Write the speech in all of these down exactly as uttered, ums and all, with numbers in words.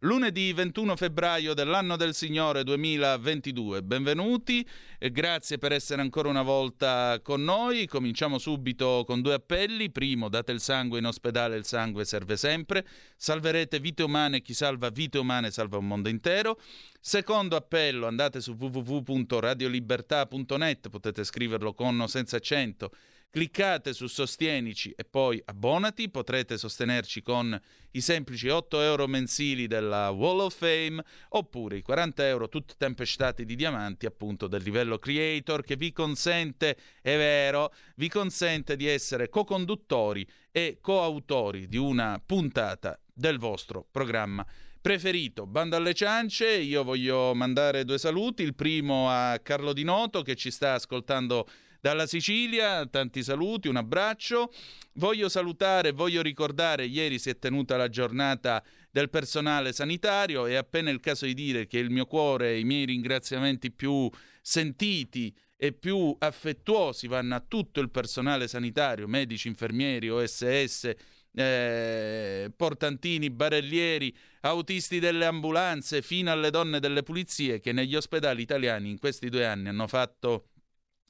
lunedì ventuno febbraio dell'anno del Signore duemilaventidue. Benvenuti, e grazie per essere ancora una volta con noi. Cominciamo subito con due appelli. Primo, date il sangue in ospedale, il sangue serve sempre. Salverete vite umane, chi salva vite umane salva un mondo intero. Secondo appello, andate su w w w punto radio libertà punto net, potete scriverlo con o senza accento, cliccate su sostienici e poi abbonati, potrete sostenerci con i semplici otto euro mensili della Wall of Fame oppure i quaranta euro tutti tempestati di diamanti appunto del livello creator, che vi consente, è vero, vi consente di essere co-conduttori e coautori di una puntata del vostro programma preferito. Bando alle ciance, io voglio mandare due saluti, il primo a Carlo Di Noto che ci sta ascoltando dalla Sicilia, tanti saluti, un abbraccio. Voglio salutare, voglio ricordare, ieri si è tenuta la giornata del personale sanitario, è appena il caso di dire che il mio cuore, i miei ringraziamenti più sentiti e più affettuosi vanno a tutto il personale sanitario, medici, infermieri, O S S, Eh, portantini, barellieri, autisti delle ambulanze, fino alle donne delle pulizie che negli ospedali italiani in questi due anni hanno fatto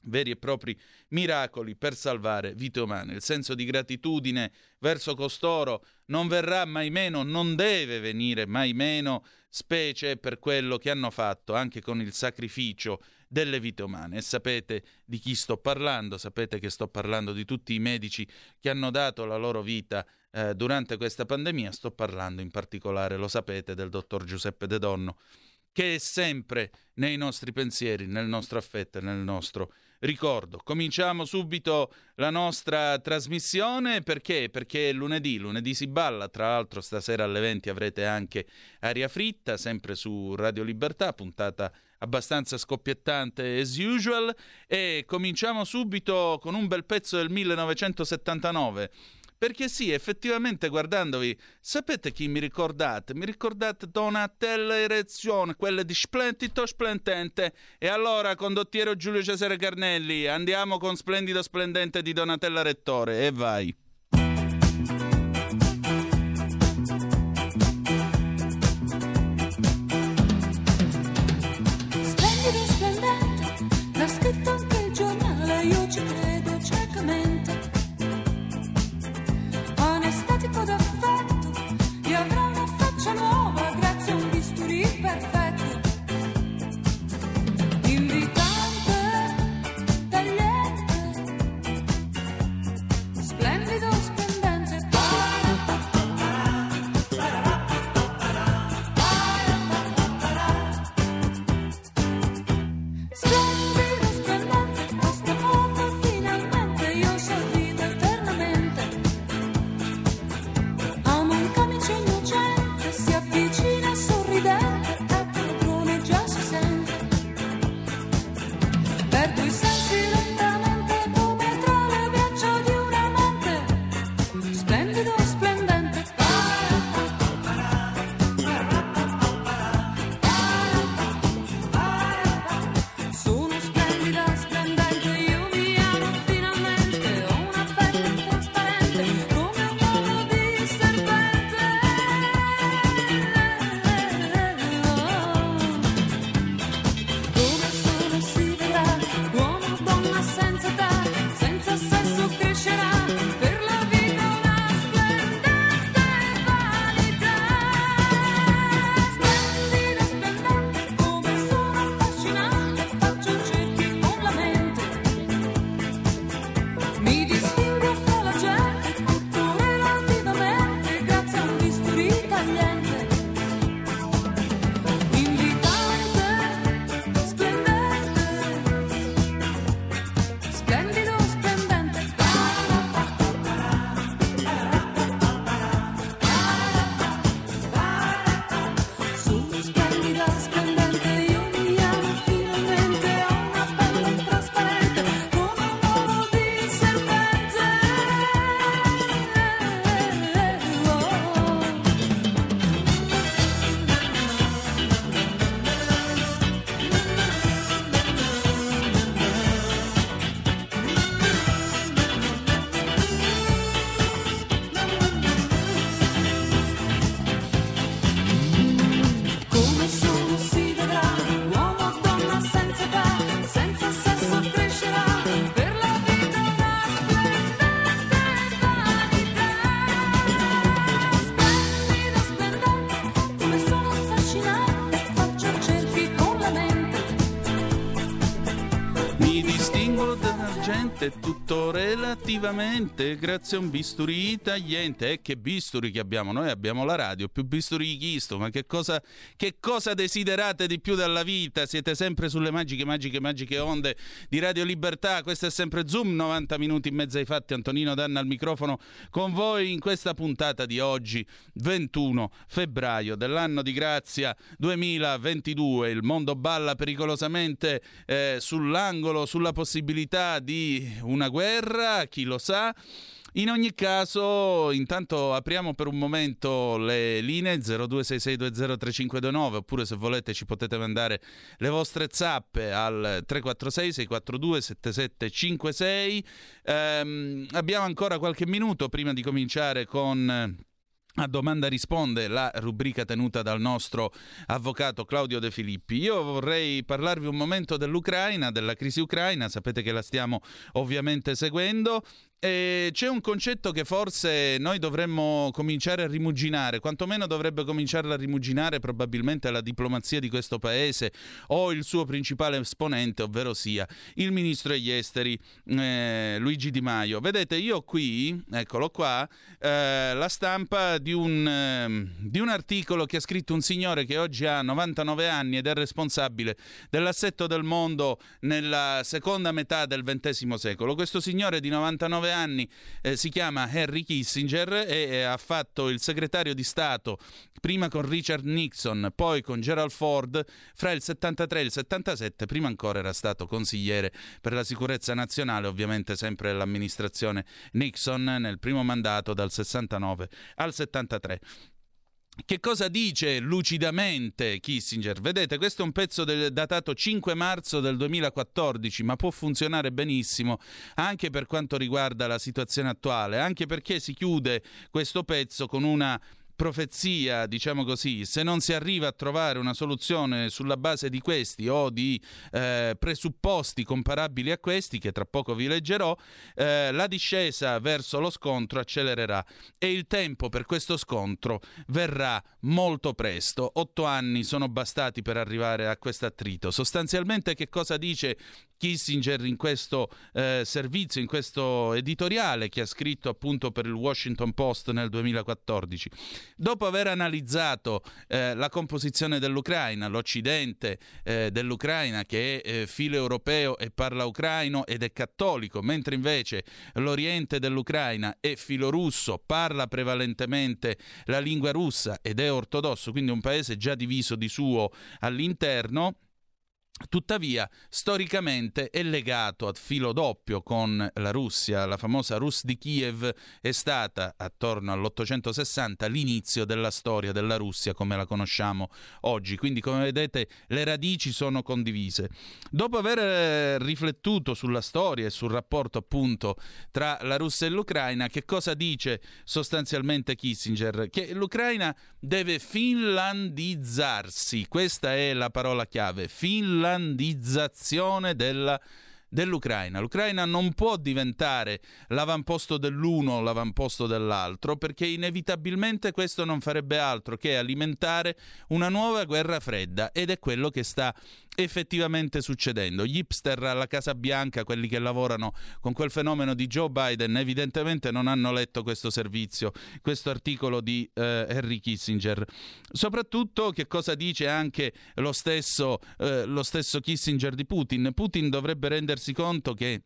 veri e propri miracoli per salvare vite umane. Il senso di gratitudine verso costoro non verrà mai meno, non deve venire mai meno, specie per quello che hanno fatto anche con il sacrificio delle vite umane. E sapete di chi sto parlando, sapete che sto parlando di tutti i medici che hanno dato la loro vita eh, durante questa pandemia. Sto parlando in particolare, lo sapete, del dottor Giuseppe De Donno, che è sempre nei nostri pensieri, nel nostro affetto e nel nostro ricordo. Cominciamo subito la nostra trasmissione, perché? Perché è lunedì, lunedì si balla, tra l'altro stasera alle venti avrete anche Aria Fritta, sempre su Radio Libertà, puntata abbastanza scoppiettante as usual, e cominciamo subito con un bel pezzo del millenovecentosettantanove, perché sì, effettivamente guardandovi, sapete chi mi ricordate? Mi ricordate Donatella Rettore, quella di Splendido Splendente. E allora, condottiero Giulio Cesare Carnelli, andiamo con Splendido Splendente di Donatella Rettore, e vai! Splendido Splendente, l'ha scritto anche il giornale, io ci credo ciecamente. Statico d'affetto, io avrò una faccia nuova grazie a un bisturi perfetto. Invitante, tagliente, splendido, splendente. Splendido, splendente, questa volta finalmente io sorrido eternamente. Amo un camice innocente, si avvicina sorridente, è proprio mi distinguo dalla gente, tutto relativamente, grazie a un bisturi tagliente. E eh, che bisturi che abbiamo noi, abbiamo la radio, più bisturi di Chisto, ma che cosa, che cosa desiderate di più dalla vita? Siete sempre sulle magiche, magiche, magiche onde di Radio Libertà, questo è sempre Zoom novanta minuti in mezzo ai fatti, Antonino Danna al microfono con voi in questa puntata di oggi, ventuno febbraio dell'anno di grazia duemilaventidue, il mondo balla pericolosamente eh, sull'angolo, sulla possibilità di una guerra, chi lo sa. In ogni caso, intanto apriamo per un momento le linee zero due sei sei due zero tre cinque due nove, oppure se volete ci potete mandare le vostre zappe al tre quattro sei sei quattro due sette sette cinque sei. Ehm, abbiamo ancora qualche minuto prima di cominciare con A domanda risponde, la rubrica tenuta dal nostro avvocato Claudio De Filippi. Io vorrei parlarvi un momento dell'Ucraina, della crisi ucraina, sapete che la stiamo ovviamente seguendo. E c'è un concetto che forse noi dovremmo cominciare a rimuginare, quantomeno dovrebbe cominciare a rimuginare probabilmente la diplomazia di questo paese o il suo principale esponente, ovvero sia il ministro degli esteri eh, Luigi Di Maio. Vedete, io qui, eccolo qua, eh, la stampa di un, eh, di un articolo che ha scritto un signore che oggi ha novantanove anni ed è responsabile dell'assetto del mondo nella seconda metà del ventesimo secolo. Questo signore di novantanove anni eh, si chiama Henry Kissinger e eh, ha fatto il segretario di Stato prima con Richard Nixon, poi con Gerald Ford fra il settantatré e il settantasette, prima ancora era stato consigliere per la sicurezza nazionale, ovviamente sempre dell'amministrazione Nixon, nel primo mandato dal sessantanove al settantatré. Che cosa dice lucidamente Kissinger? Vedete, questo è un pezzo del, datato cinque marzo del duemilaquattordici, ma può funzionare benissimo anche per quanto riguarda la situazione attuale, anche perché si chiude questo pezzo con una profezia, diciamo così: se non si arriva a trovare una soluzione sulla base di questi o di eh, presupposti comparabili a questi, che tra poco vi leggerò, eh, la discesa verso lo scontro accelererà e il tempo per questo scontro verrà molto presto. Otto anni sono bastati per arrivare a questo attrito. Sostanzialmente che cosa dice Kissinger in questo eh, servizio, in questo editoriale che ha scritto appunto per il Washington Post nel duemilaquattordici? Dopo aver analizzato eh, la composizione dell'Ucraina, l'Occidente eh, dell'Ucraina che è eh, filo europeo e parla ucraino ed è cattolico, mentre invece l'Oriente dell'Ucraina è filo russo, parla prevalentemente la lingua russa ed è ortodosso, quindi un paese già diviso di suo all'interno. Tuttavia, storicamente è legato a filo doppio con la Russia. La famosa Rus di Kiev è stata, attorno all'ottocentosessanta, l'inizio della storia della Russia come la conosciamo oggi. Quindi, come vedete, le radici sono condivise. Dopo aver eh, riflettuto sulla storia e sul rapporto appunto tra la Russia e l'Ucraina, che cosa dice sostanzialmente Kissinger? Che l'Ucraina deve finlandizzarsi. Questa è la parola chiave, finlandizzarsi. Finlandizzazione della, dell'Ucraina. L'Ucraina non può diventare l'avamposto dell'uno o l'avamposto dell'altro, perché inevitabilmente questo non farebbe altro che alimentare una nuova guerra fredda, ed è quello che sta effettivamente succedendo. Gli hipster alla Casa Bianca, quelli che lavorano con quel fenomeno di Joe Biden, evidentemente non hanno letto questo servizio, questo articolo di eh, Henry Kissinger. Soprattutto che cosa dice anche lo stesso, eh, lo stesso Kissinger di Putin? Putin dovrebbe rendersi conto che,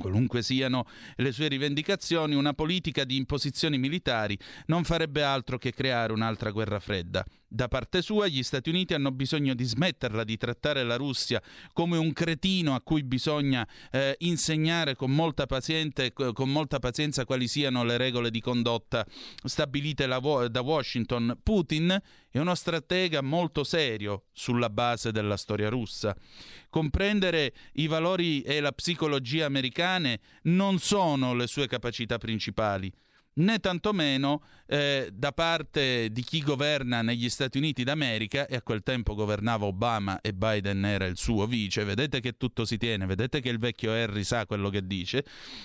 qualunque siano le sue rivendicazioni, una politica di imposizioni militari non farebbe altro che creare un'altra guerra fredda. Da parte sua, gli Stati Uniti hanno bisogno di smetterla di trattare la Russia come un cretino a cui bisogna eh, insegnare con molta, paziente, con molta pazienza quali siano le regole di condotta stabilite da Washington. Putin è uno stratega molto serio sulla base della storia russa. Comprendere i valori e la psicologia americane non sono le sue capacità principali, né tantomeno eh, da parte di chi governa negli Stati Uniti d'America, e a quel tempo governava Obama e Biden era il suo vice. Vedete che tutto si tiene, vedete che il vecchio Henry sa quello che dice,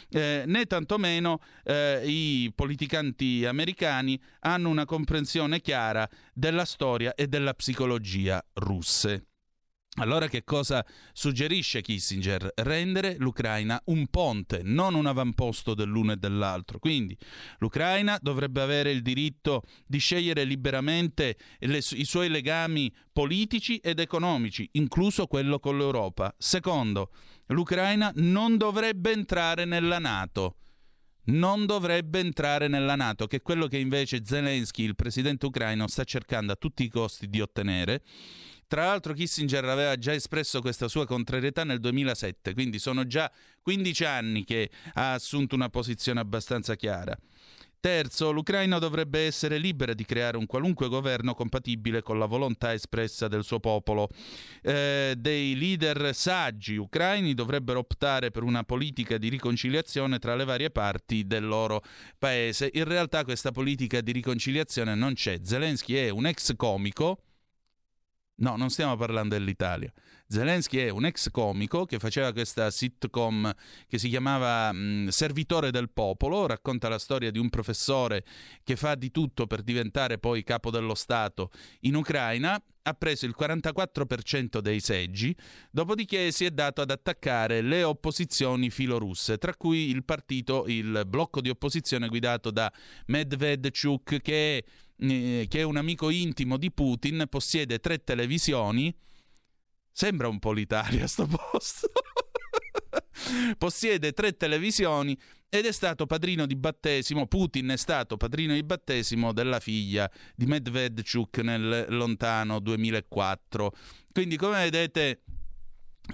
eh, né tantomeno eh, i politicanti americani hanno una comprensione chiara della storia e della psicologia russe. Allora che cosa suggerisce Kissinger? Rendere l'Ucraina un ponte, non un avamposto dell'uno e dell'altro. Quindi l'Ucraina dovrebbe avere il diritto di scegliere liberamente le, i suoi legami politici ed economici, incluso quello con l'Europa. Secondo, l'Ucraina non dovrebbe entrare nella NATO. Non dovrebbe entrare nella NATO, che è quello che invece Zelensky, il presidente ucraino, sta cercando a tutti i costi di ottenere. Tra l'altro Kissinger aveva già espresso questa sua contrarietà nel duemilasette, quindi sono già quindici anni che ha assunto una posizione abbastanza chiara. Terzo, l'Ucraina dovrebbe essere libera di creare un qualunque governo compatibile con la volontà espressa del suo popolo. Eh, dei leader saggi ucraini dovrebbero optare per una politica di riconciliazione tra le varie parti del loro paese. In realtà questa politica di riconciliazione non c'è. Zelensky è un ex comico. No, non stiamo parlando dell'Italia. Zelensky è un ex comico che faceva questa sitcom che si chiamava mh, Servitore del Popolo, racconta la storia di un professore che fa di tutto per diventare poi capo dello Stato in Ucraina, ha preso il quarantaquattro per cento dei seggi, dopodiché si è dato ad attaccare le opposizioni filorusse, tra cui il partito, il blocco di opposizione guidato da Medvedchuk, che è che è un amico intimo di Putin, possiede tre televisioni, sembra un po' l'Italia sto posto, possiede tre televisioni ed è stato padrino di battesimo, Putin è stato padrino di battesimo della figlia di Medvedchuk nel lontano duemilaquattro. Quindi come vedete,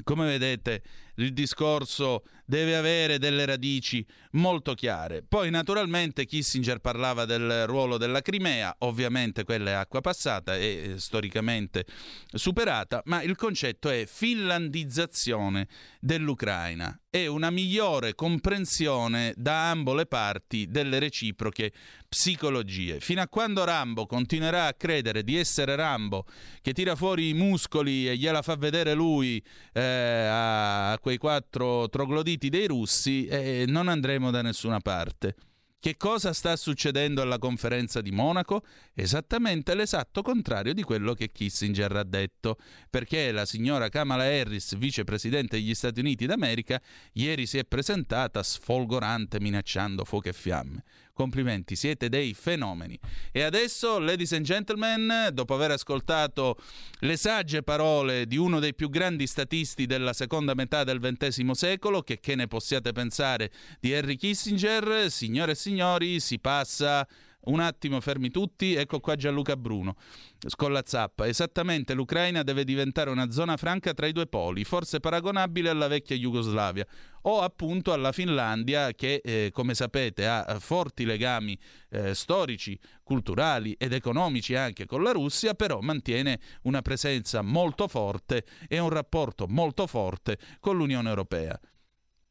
come vedete il discorso deve avere delle radici molto chiare. Poi naturalmente Kissinger parlava del ruolo della Crimea, ovviamente quella è acqua passata e storicamente superata, ma il concetto è finlandizzazione dell'Ucraina e una migliore comprensione da ambo le parti delle reciproche psicologie. Fino a quando Rambo continuerà a credere di essere Rambo, che tira fuori i muscoli e gliela fa vedere lui eh, a quei quattro trogloditi dei russi, eh, non andremo da nessuna parte. Che cosa sta succedendo alla conferenza di Monaco? Esattamente l'esatto contrario di quello che Kissinger ha detto, perché la signora Kamala Harris, vicepresidente degli Stati Uniti d'America, ieri si è presentata sfolgorante, minacciando fuoco e fiamme. Complimenti, siete dei fenomeni. E adesso, ladies and gentlemen, dopo aver ascoltato le sagge parole di uno dei più grandi statisti della seconda metà del ventesimo secolo, che che ne possiate pensare di Henry Kissinger, signore e signori, si passa... Un attimo, fermi tutti, ecco qua Gianluca Bruno con la zappa. Esattamente, l'Ucraina deve diventare una zona franca tra i due poli, forse paragonabile alla vecchia Jugoslavia o appunto alla Finlandia che, eh, come sapete, ha forti legami eh, storici, culturali ed economici anche con la Russia, però mantiene una presenza molto forte e un rapporto molto forte con l'Unione Europea.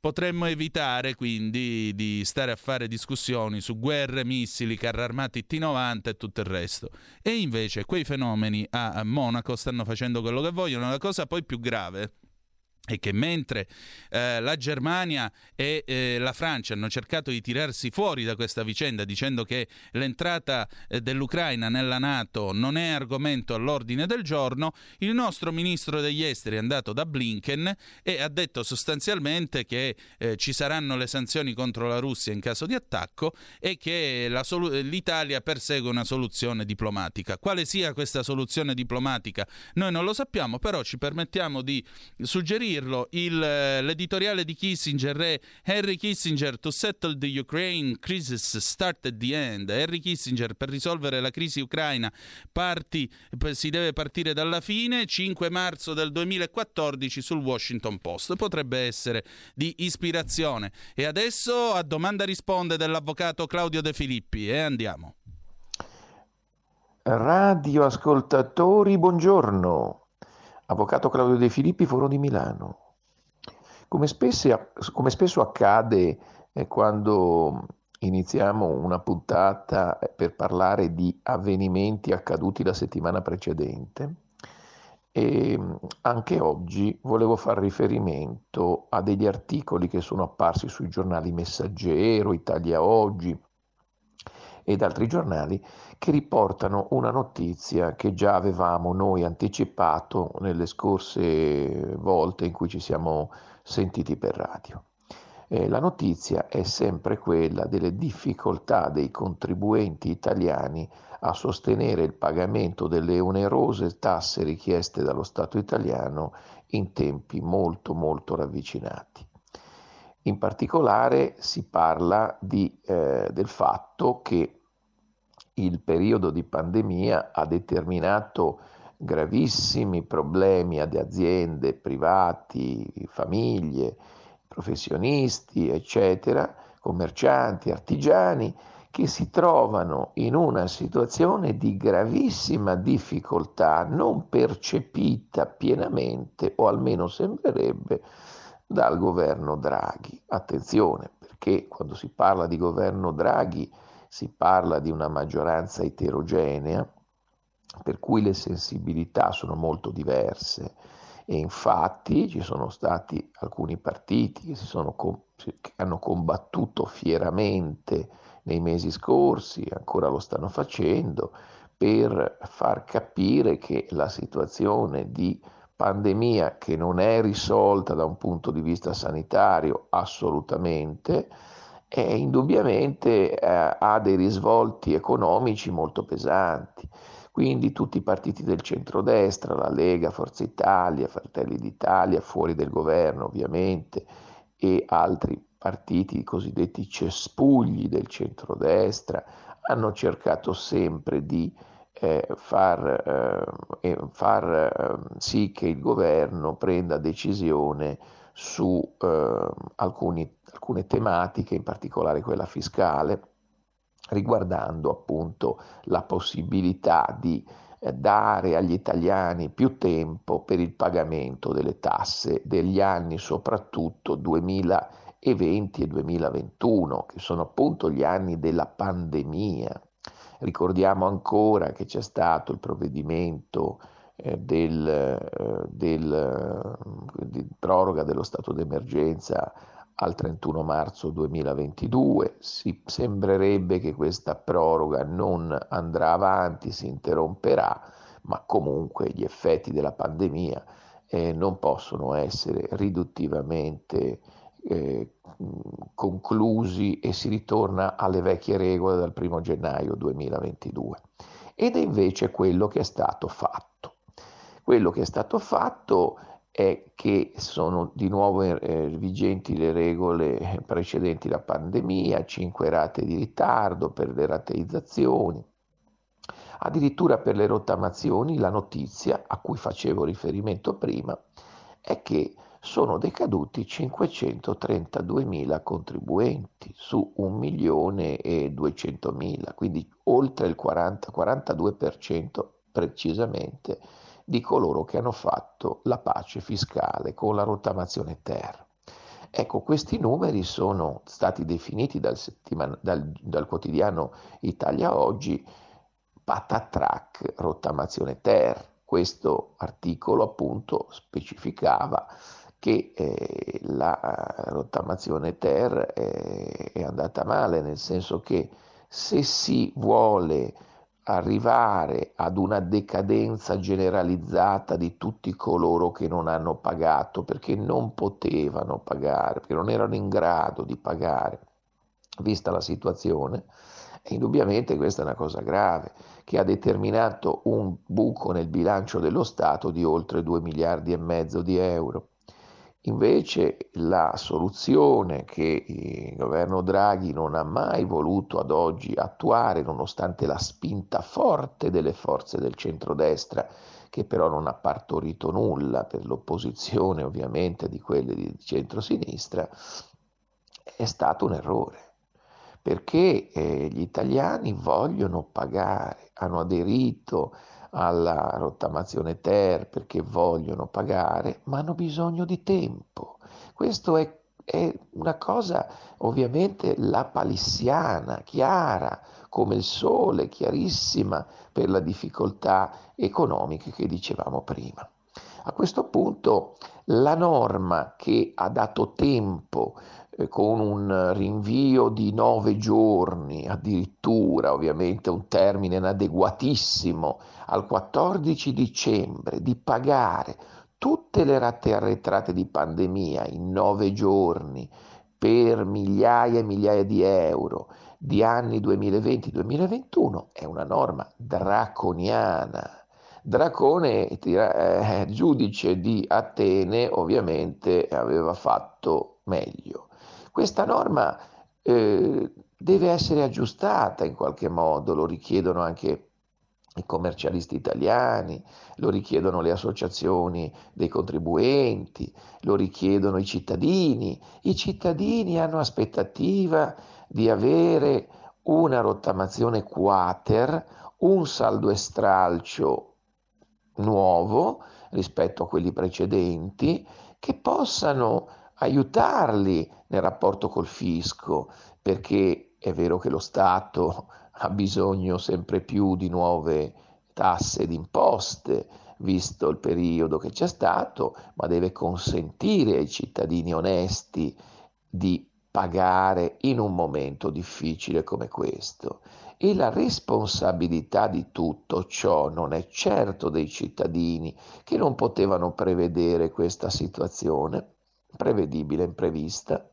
Potremmo evitare quindi di stare a fare discussioni su guerre, missili, carri armati T novanta e tutto il resto. E invece quei fenomeni a Monaco stanno facendo quello che vogliono. La cosa poi più grave è che mentre eh, la Germania e eh, la Francia hanno cercato di tirarsi fuori da questa vicenda dicendo che l'entrata eh, dell'Ucraina nella NATO non è argomento all'ordine del giorno, il nostro ministro degli esteri è andato da Blinken e ha detto sostanzialmente che eh, ci saranno le sanzioni contro la Russia in caso di attacco e che la solu- l'Italia persegue una soluzione diplomatica. Quale sia questa soluzione diplomatica noi non lo sappiamo, però ci permettiamo di suggerire Il, l'editoriale di Kissinger è Henry Kissinger to settle the Ukraine crisis start at the end. Henry Kissinger, per risolvere la crisi ucraina parti, si deve partire dalla fine, cinque marzo del duemilaquattordici sul Washington Post. Potrebbe essere di ispirazione. E adesso a domanda risponde dell'avvocato Claudio De Filippi e eh, andiamo. Radioascoltatori, buongiorno. Avvocato Claudio De Filippi, Foro di Milano. Come spesso, come spesso accade eh, quando iniziamo una puntata per parlare di avvenimenti accaduti la settimana precedente, e anche oggi volevo far riferimento a degli articoli che sono apparsi sui giornali Messaggero, Italia Oggi ed altri giornali che riportano una notizia che già avevamo noi anticipato nelle scorse volte in cui ci siamo sentiti per radio. Eh, la notizia è sempre quella delle difficoltà dei contribuenti italiani a sostenere il pagamento delle onerose tasse richieste dallo Stato italiano in tempi molto molto ravvicinati. In particolare si parla di, eh, del fatto che il periodo di pandemia ha determinato gravissimi problemi ad aziende, privati, famiglie, professionisti, eccetera, commercianti, artigiani, che si trovano in una situazione di gravissima difficoltà non percepita pienamente, o almeno sembrerebbe, dal governo Draghi. Attenzione, perché quando si parla di governo Draghi si parla di una maggioranza eterogenea, per cui le sensibilità sono molto diverse, e infatti ci sono stati alcuni partiti che, si sono, che hanno combattuto fieramente nei mesi scorsi, ancora lo stanno facendo, per far capire che la situazione di pandemia, che non è risolta da un punto di vista sanitario assolutamente, è indubbiamente eh, ha dei risvolti economici molto pesanti. Quindi tutti i partiti del centrodestra, la Lega, Forza Italia, Fratelli d'Italia, fuori del governo ovviamente, e altri partiti, i cosiddetti cespugli del centrodestra, hanno cercato sempre di eh, far, eh, far eh, sì che il governo prenda decisione su eh, alcuni, alcune tematiche, in particolare quella fiscale, riguardando appunto la possibilità di eh, dare agli italiani più tempo per il pagamento delle tasse degli anni soprattutto duemilaventi e duemilaventuno, che sono appunto gli anni della pandemia. Ricordiamo ancora che c'è stato il provvedimento eh, del, eh, del, di proroga dello stato d'emergenza al trentuno marzo duemilaventidue, si sembrerebbe che questa proroga non andrà avanti, si interromperà, ma comunque gli effetti della pandemia eh, non possono essere riduttivamente Eh, conclusi, e si ritorna alle vecchie regole dal primo gennaio duemilaventidue. Ed è invece quello che è stato fatto. Quello che è stato fatto è che sono di nuovo eh, vigenti le regole precedenti la pandemia, cinque rate di ritardo per le rateizzazioni, addirittura per le rottamazioni. La notizia a cui facevo riferimento prima è che sono decaduti cinquecentotrentaduemila contribuenti su un milione e duecentomila, quindi oltre il quaranta quarantadue per cento precisamente di coloro che hanno fatto la pace fiscale con la rottamazione ter. Ecco, questi numeri sono stati definiti dal, settimana, dal, dal quotidiano Italia Oggi patatrac rottamazione ter. Questo articolo appunto specificava che eh, la rottamazione ter è, è andata male, nel senso che se si vuole arrivare ad una decadenza generalizzata di tutti coloro che non hanno pagato, perché non potevano pagare, perché non erano in grado di pagare, vista la situazione, e indubbiamente questa è una cosa grave, che ha determinato un buco nel bilancio dello Stato di oltre due miliardi e mezzo di euro. Invece la soluzione che il governo Draghi non ha mai voluto ad oggi attuare, nonostante la spinta forte delle forze del centrodestra, che però non ha partorito nulla per l'opposizione ovviamente di quelle di centrosinistra, è stato un errore. Perché eh, gli italiani vogliono pagare, hanno aderito alla rottamazione ter perché vogliono pagare, ma hanno bisogno di tempo. Questo è, è una cosa ovviamente lapalissiana, chiara come il sole, chiarissima per la difficoltà economica che dicevamo prima. A questo punto la norma che ha dato tempo con un rinvio di nove giorni, addirittura ovviamente un termine inadeguatissimo, al quattordici dicembre, di pagare tutte le rate arretrate di pandemia in nove giorni per migliaia e migliaia di euro di anni duemilaventi duemilaventuno, è una norma draconiana. Dracone, eh, giudice di Atene, ovviamente aveva fatto meglio. Questa norma eh, deve essere aggiustata in qualche modo, lo richiedono anche i commercialisti italiani, lo richiedono le associazioni dei contribuenti, lo richiedono i cittadini. I cittadini hanno aspettativa di avere una rottamazione quater, un saldo e stralcio nuovo rispetto a quelli precedenti, che possano aiutarli nel rapporto col fisco, perché è vero che lo Stato ha bisogno sempre più di nuove tasse ed imposte, visto il periodo che c'è stato, ma deve consentire ai cittadini onesti di pagare in un momento difficile come questo. E la responsabilità di tutto ciò non è certo dei cittadini, che non potevano prevedere questa situazione prevedibile, imprevista.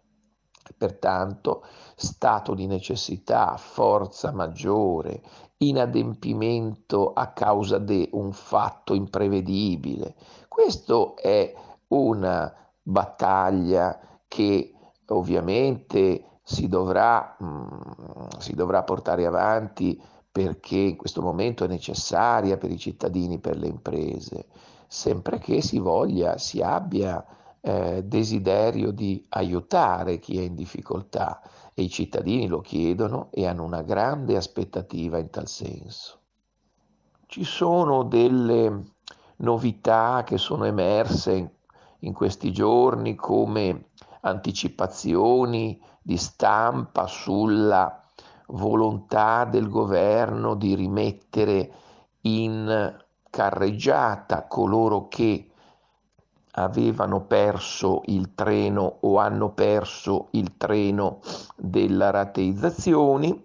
Pertanto, stato di necessità, forza maggiore, inadempimento a causa di un fatto imprevedibile. Questa è una battaglia che ovviamente si dovrà, mh, si dovrà portare avanti, perché in questo momento è necessaria per i cittadini, per le imprese, sempre che si voglia, si abbia Eh, desiderio di aiutare chi è in difficoltà, e i cittadini lo chiedono e hanno una grande aspettativa in tal senso. Ci sono delle novità che sono emerse in, in questi giorni, come anticipazioni di stampa sulla volontà del governo di rimettere in carreggiata coloro che avevano perso il treno o hanno perso il treno della rateizzazione,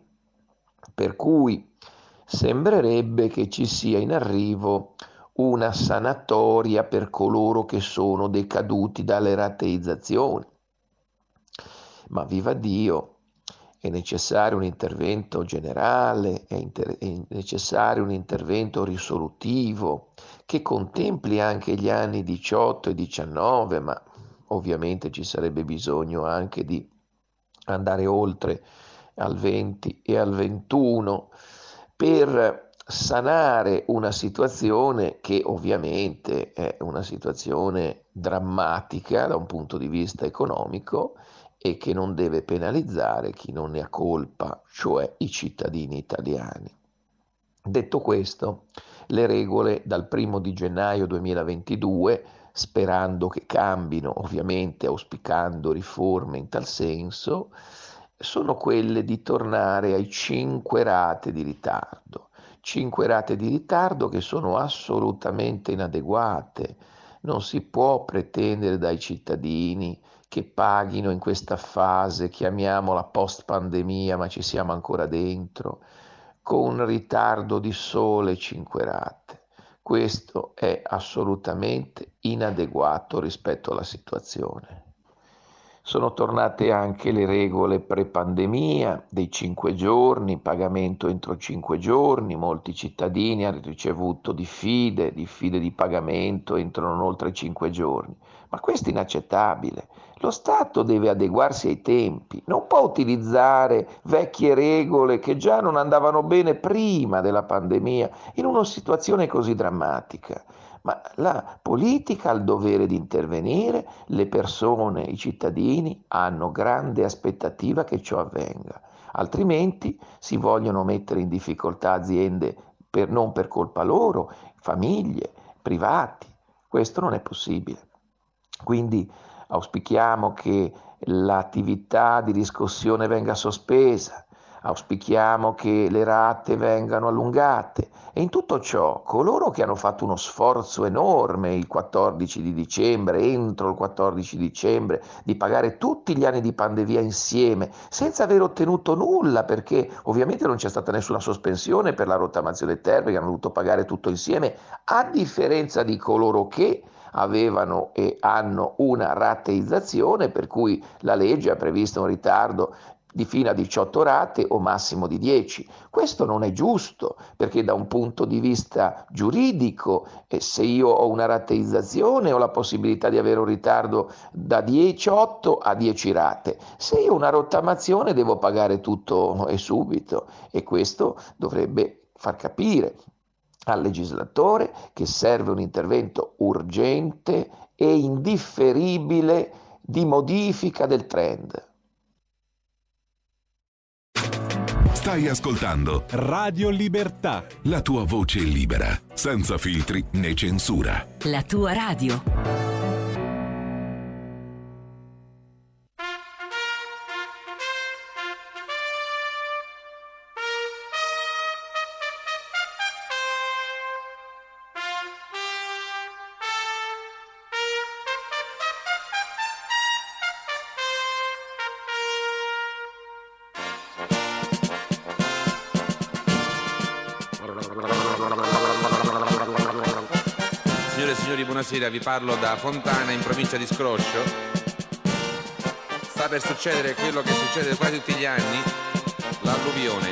per cui sembrerebbe che ci sia in arrivo una sanatoria per coloro che sono decaduti dalle rateizzazioni. Ma viva Dio, è necessario un intervento generale, è, inter- è necessario un intervento risolutivo che contempli anche gli anni diciotto e diciannove, ma ovviamente ci sarebbe bisogno anche di andare oltre al venti e al ventuno per sanare una situazione che ovviamente è una situazione drammatica da un punto di vista economico e che non deve penalizzare chi non ne ha colpa, cioè i cittadini italiani. Detto questo, le regole dal primo di gennaio duemilaventidue, sperando che cambino, ovviamente auspicando riforme in tal senso, sono quelle di tornare ai cinque rate di ritardo. Cinque rate di ritardo che sono assolutamente inadeguate. Non si può pretendere dai cittadini che paghino in questa fase, chiamiamola post pandemia, ma ci siamo ancora dentro, con ritardo di sole cinque rate. Questo è assolutamente inadeguato rispetto alla situazione. Sono tornate anche le regole pre-pandemia dei cinque giorni, pagamento entro cinque giorni. Molti cittadini hanno ricevuto diffide, diffide di pagamento entro non oltre cinque giorni. Ma questo è inaccettabile. Lo Stato deve adeguarsi ai tempi, non può utilizzare vecchie regole che già non andavano bene prima della pandemia in una situazione così drammatica. Ma la politica ha il dovere di intervenire, le persone, i cittadini hanno grande aspettativa che ciò avvenga, altrimenti si vogliono mettere in difficoltà aziende per, non per colpa loro, famiglie, privati. Questo non è possibile. Quindi auspichiamo che l'attività di riscossione venga sospesa, auspichiamo che le rate vengano allungate. E in tutto ciò coloro che hanno fatto uno sforzo enorme il quattordici di dicembre, entro il quattordici dicembre, di pagare tutti gli anni di pandemia insieme, senza aver ottenuto nulla, perché ovviamente non c'è stata nessuna sospensione per la rottamazione ter, che hanno dovuto pagare tutto insieme, a differenza di coloro che avevano e hanno una rateizzazione, per cui la legge ha previsto un ritardo di fino a diciotto rate o massimo di dieci. Questo non è giusto, perché da un punto di vista giuridico, eh, se io ho una rateizzazione ho la possibilità di avere un ritardo da diciotto a dieci rate. Se io ho una rottamazione devo pagare tutto e subito, e questo dovrebbe far capire al legislatore che serve un intervento urgente e indifferibile di modifica del trend. Stai ascoltando Radio Libertà, la tua voce libera, senza filtri né censura. La tua radio. Buonasera, vi parlo da Fontana in provincia di Scroscio. Sta per succedere quello che succede quasi tutti gli anni, l'alluvione.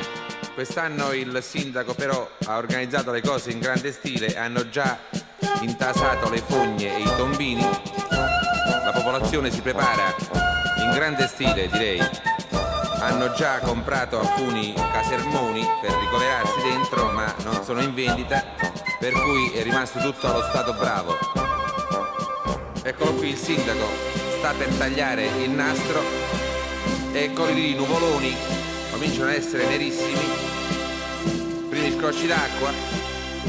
Quest'anno il sindaco però ha organizzato le cose in grande stile, hanno già intasato le fogne e i tombini, la popolazione si prepara in grande stile, direi, hanno già comprato alcuni casermoni per ricoverarsi dentro, ma non sono in vendita, per cui è rimasto tutto allo stato bravo. Eccolo qui, il sindaco sta per tagliare il nastro, eccoli lì i nuvoloni, cominciano ad essere nerissimi, primi scrosci d'acqua,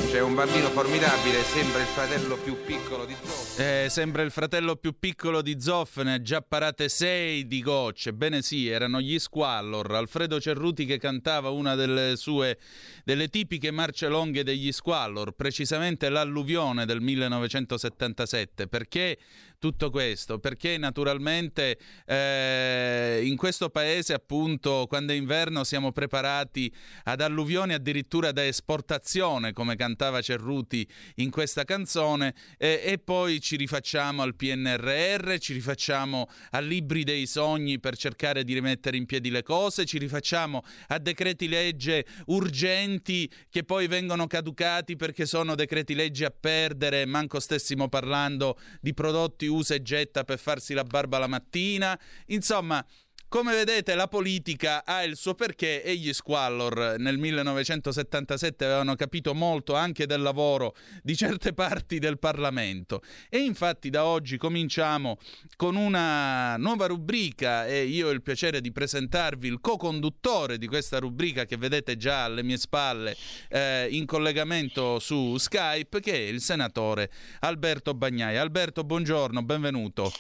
c'è un bambino formidabile, sembra il fratello più piccolo di Zoff. Eh, sembra il fratello più piccolo di Zoff, ne ha già parate sei di gocce. Bene sì, erano gli Squallor, Alfredo Cerruti che cantava una delle sue delle tipiche marce longhe degli Squallor, precisamente l'alluvione del millenovecentosettantasette. Perché tutto questo? Perché naturalmente eh, in questo paese, appunto, quando è inverno siamo preparati ad alluvioni addirittura da esportazione, come cantava Cerruti in questa canzone, eh, e poi ci rifacciamo al P N R R, ci rifacciamo a libri dei sogni per cercare di rimettere in piedi le cose, ci rifacciamo a decreti legge urgenti che poi vengono caducati perché sono decreti legge a perdere, manco stessimo parlando di prodotti usa e getta per farsi la barba la mattina. Insomma, come vedete, la politica ha il suo perché, e gli Squallor nel millenovecentosettantasette avevano capito molto anche del lavoro di certe parti del Parlamento. E infatti da oggi cominciamo con una nuova rubrica e io ho il piacere di presentarvi il co-conduttore di questa rubrica, che vedete già alle mie spalle eh, in collegamento su Skype, che è il senatore Alberto Bagnai. Alberto, buongiorno, benvenuto.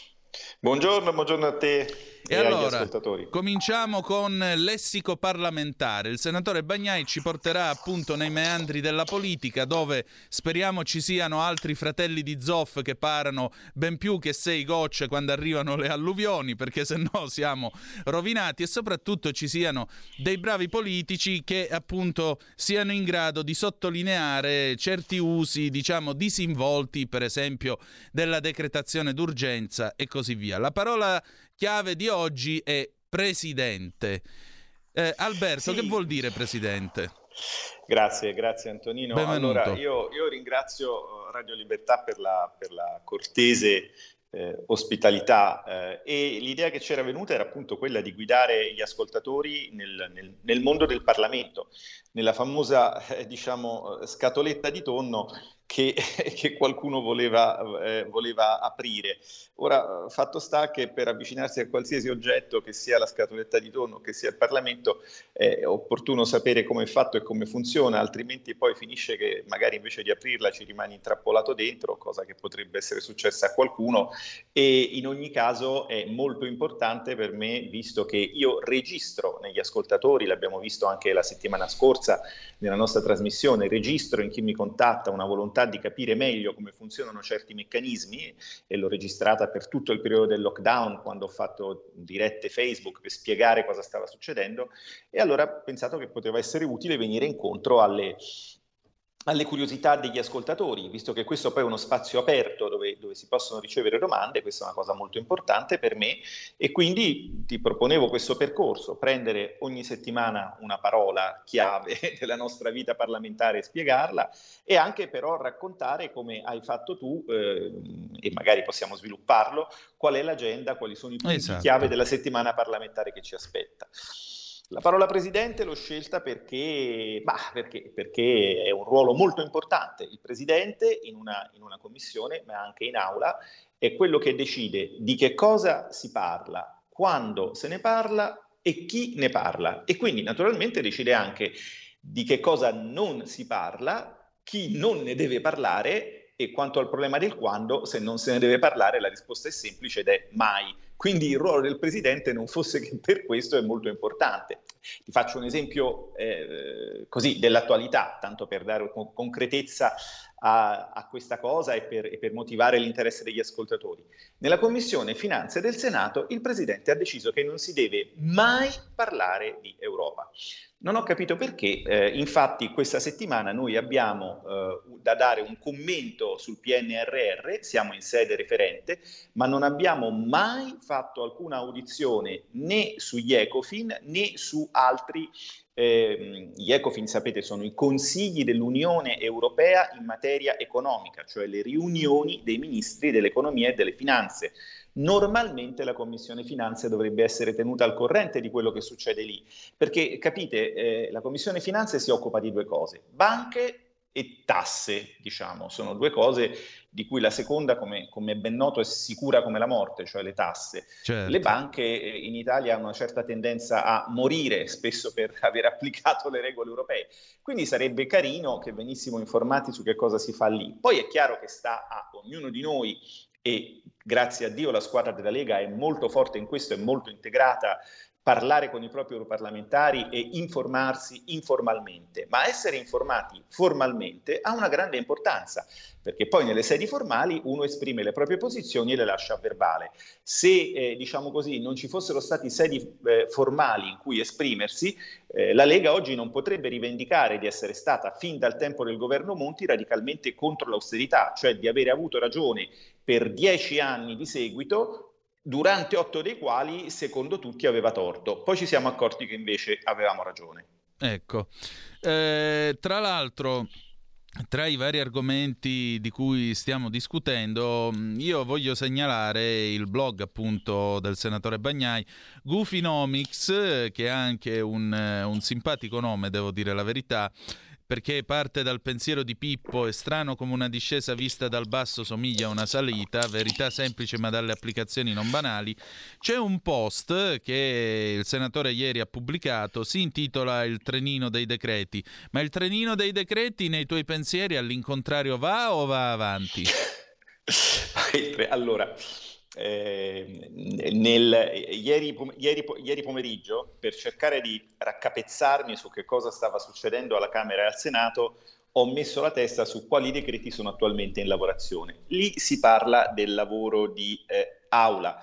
Buongiorno, buongiorno a te e, e allora, agli ascoltatori. Cominciamo con lessico parlamentare. Il senatore Bagnai ci porterà appunto nei meandri della politica, dove speriamo ci siano altri fratelli di Zoff che parano ben più che sei gocce quando arrivano le alluvioni, perché se no siamo rovinati, e soprattutto ci siano dei bravi politici che appunto siano in grado di sottolineare certi usi, diciamo, disinvolti, per esempio della decretazione d'urgenza e così via. La parola chiave di oggi è presidente. Eh, Alberto, sì. Che vuol dire presidente? Grazie, grazie Antonino. Benvenuto. Allora, io, io ringrazio Radio Libertà per la, per la cortese eh, ospitalità eh, e l'idea che c'era venuta era appunto quella di guidare gli ascoltatori nel, nel, nel mondo del Parlamento, nella famosa eh, diciamo scatoletta di tonno che, che qualcuno voleva, eh, voleva aprire. Ora, fatto sta che per avvicinarsi a qualsiasi oggetto, che sia la scatoletta di tonno, che sia il Parlamento, è opportuno sapere come è fatto e come funziona, altrimenti poi finisce che magari invece di aprirla ci rimani intrappolato dentro, cosa che potrebbe essere successa a qualcuno, e in ogni caso è molto importante per me, visto che io registro negli ascoltatori, l'abbiamo visto anche la settimana scorsa nella nostra trasmissione, registro in chi mi contatta una volontà di capire meglio come funzionano certi meccanismi, e l'ho registrata per tutto il periodo del lockdown, quando ho fatto dirette Facebook per spiegare cosa stava succedendo, e allora ho pensato che poteva essere utile venire incontro alle, alle curiosità degli ascoltatori, visto che questo poi è uno spazio aperto dove, dove si possono ricevere domande. Questa è una cosa molto importante per me, e quindi ti proponevo questo percorso: prendere ogni settimana una parola chiave della nostra vita parlamentare e spiegarla, e anche però raccontare, come hai fatto tu, eh, e magari possiamo svilupparlo, qual è l'agenda, quali sono i punti esatto. chiave della settimana parlamentare che ci aspetta. La parola presidente l'ho scelta perché, bah, perché, perché è un ruolo molto importante. Il presidente in una, in una commissione, ma anche in aula, è quello che decide di che cosa si parla, quando se ne parla e chi ne parla. E quindi naturalmente decide anche di che cosa non si parla, chi non ne deve parlare, e quanto al problema del quando, se non se ne deve parlare, la risposta è semplice ed è mai. Quindi il ruolo del presidente, non fosse che per questo, è molto importante. Ti faccio un esempio eh, così dell'attualità, tanto per dare con- concretezza a, a questa cosa e per, e per motivare l'interesse degli ascoltatori. Nella Commissione Finanze del Senato il presidente ha deciso che non si deve mai parlare di Europa. Non ho capito perché, eh, infatti questa settimana noi abbiamo eh, da dare un commento sul P N R R, siamo in sede referente, ma non abbiamo mai fatto alcuna audizione né sugli Ecofin né su altri. Eh, gli Ecofin, sapete, sono i consigli dell'Unione Europea in materia economica, cioè le riunioni dei ministri dell'economia e delle finanze. Normalmente la Commissione Finanze dovrebbe essere tenuta al corrente di quello che succede lì, perché capite, eh, la Commissione Finanze si occupa di due cose: banche e tasse, diciamo, sono due cose di cui la seconda, come, come è ben noto, è sicura come la morte, cioè le tasse. Certo. Le banche in Italia hanno una certa tendenza a morire, spesso per aver applicato le regole europee, quindi sarebbe carino che venissimo informati su che cosa si fa lì. Poi è chiaro che sta a ognuno di noi, e grazie a Dio la squadra della Lega è molto forte in questo, è molto integrata, parlare con i propri europarlamentari e informarsi informalmente. Ma essere informati formalmente ha una grande importanza, perché poi nelle sedi formali uno esprime le proprie posizioni e le lascia a verbale. Se, eh, diciamo così, non ci fossero stati sedi eh, formali in cui esprimersi, eh, la Lega oggi non potrebbe rivendicare di essere stata, fin dal tempo del governo Monti, radicalmente contro l'austerità, cioè di avere avuto ragione per dieci anni di seguito, durante otto dei quali, secondo tutti, aveva torto. Poi ci siamo accorti che invece avevamo ragione. Ecco, eh, tra l'altro, tra i vari argomenti di cui stiamo discutendo, io voglio segnalare il blog, appunto, del senatore Bagnai, Gufinomics, che è anche un, un simpatico nome, devo dire la verità, perché parte dal pensiero di Pippo: è strano come una discesa vista dal basso somiglia a una salita, verità semplice ma dalle applicazioni non banali. C'è un post che il senatore ieri ha pubblicato, si intitola Il trenino dei decreti. Ma il trenino dei decreti nei tuoi pensieri all'incontrario va o va avanti? Allora, eh, nel, ieri, ieri, ieri pomeriggio, per cercare di raccapezzarmi su che cosa stava succedendo alla Camera e al Senato, ho messo la testa su quali decreti sono attualmente in lavorazione. Lì si parla del lavoro di eh, aula.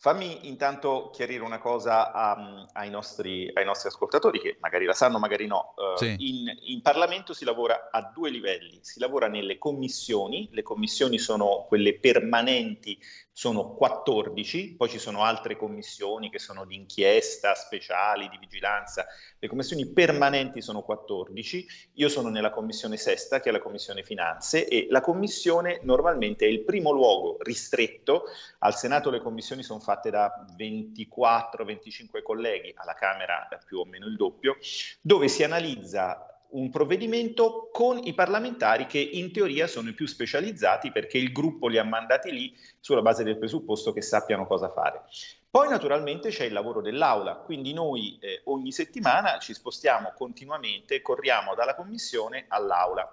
Fammi intanto chiarire una cosa a, ai, nostri, ai nostri ascoltatori, che magari la sanno, magari no. Uh, sì. in, in Parlamento si lavora a due livelli. Si lavora nelle commissioni, le commissioni sono quelle permanenti, sono quattordici, poi ci sono altre commissioni che sono di inchiesta, speciali, di vigilanza. Le commissioni permanenti sono quattordici, io sono nella commissione sesta, che è la commissione finanze, e la commissione normalmente è il primo luogo ristretto. Al Senato le commissioni sono fatte da ventiquattro venticinque colleghi, alla Camera più o meno il doppio, dove si analizza un provvedimento con i parlamentari che in teoria sono i più specializzati, perché il gruppo li ha mandati lì sulla base del presupposto che sappiano cosa fare. Poi naturalmente c'è il lavoro dell'Aula, quindi noi eh, ogni settimana ci spostiamo continuamente, corriamo dalla Commissione all'Aula,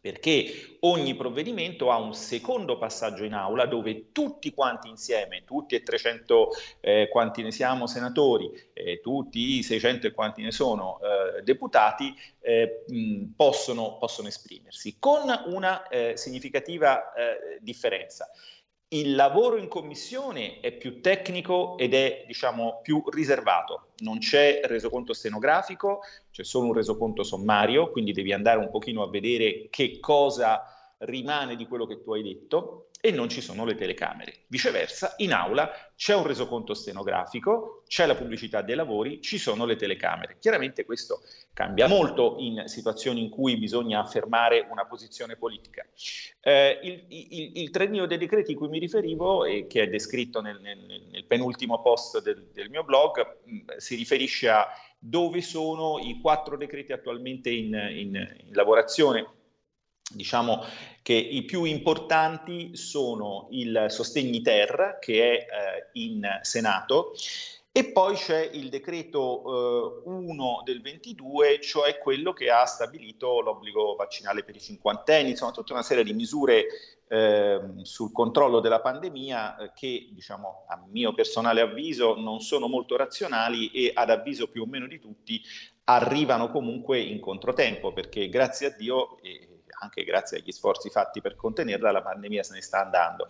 perché ogni provvedimento ha un secondo passaggio in Aula dove tutti quanti insieme, tutti e trecento eh, quanti ne siamo senatori, eh, tutti i seicento e quanti ne sono eh, deputati, eh, mh, possono, possono esprimersi, con una eh, significativa eh, differenza. Il lavoro in commissione è più tecnico ed è, diciamo, più riservato. Non c'è resoconto stenografico, c'è solo un resoconto sommario, quindi devi andare un pochino a vedere che cosa rimane di quello che tu hai detto, e non ci sono le telecamere. Viceversa, in aula c'è un resoconto stenografico, c'è la pubblicità dei lavori, ci sono le telecamere. Chiaramente questo cambia molto in situazioni in cui bisogna affermare una posizione politica. Eh, il, il, il trenino dei decreti cui mi riferivo, e che è descritto nel, nel, nel penultimo post del, del mio blog, mh, si riferisce a dove sono i quattro decreti attualmente in, in, in lavorazione. Diciamo che i più importanti sono il Sostegni Ter, che è eh, in Senato, e poi c'è il decreto eh, uno del ventidue, cioè quello che ha stabilito l'obbligo vaccinale per i cinquantenni, insomma tutta una serie di misure eh, sul controllo della pandemia eh, che, diciamo, a mio personale avviso non sono molto razionali e, ad avviso più o meno di tutti, arrivano comunque in controtempo, perché grazie a Dio... Eh, anche grazie agli sforzi fatti per contenerla, la pandemia se ne sta andando.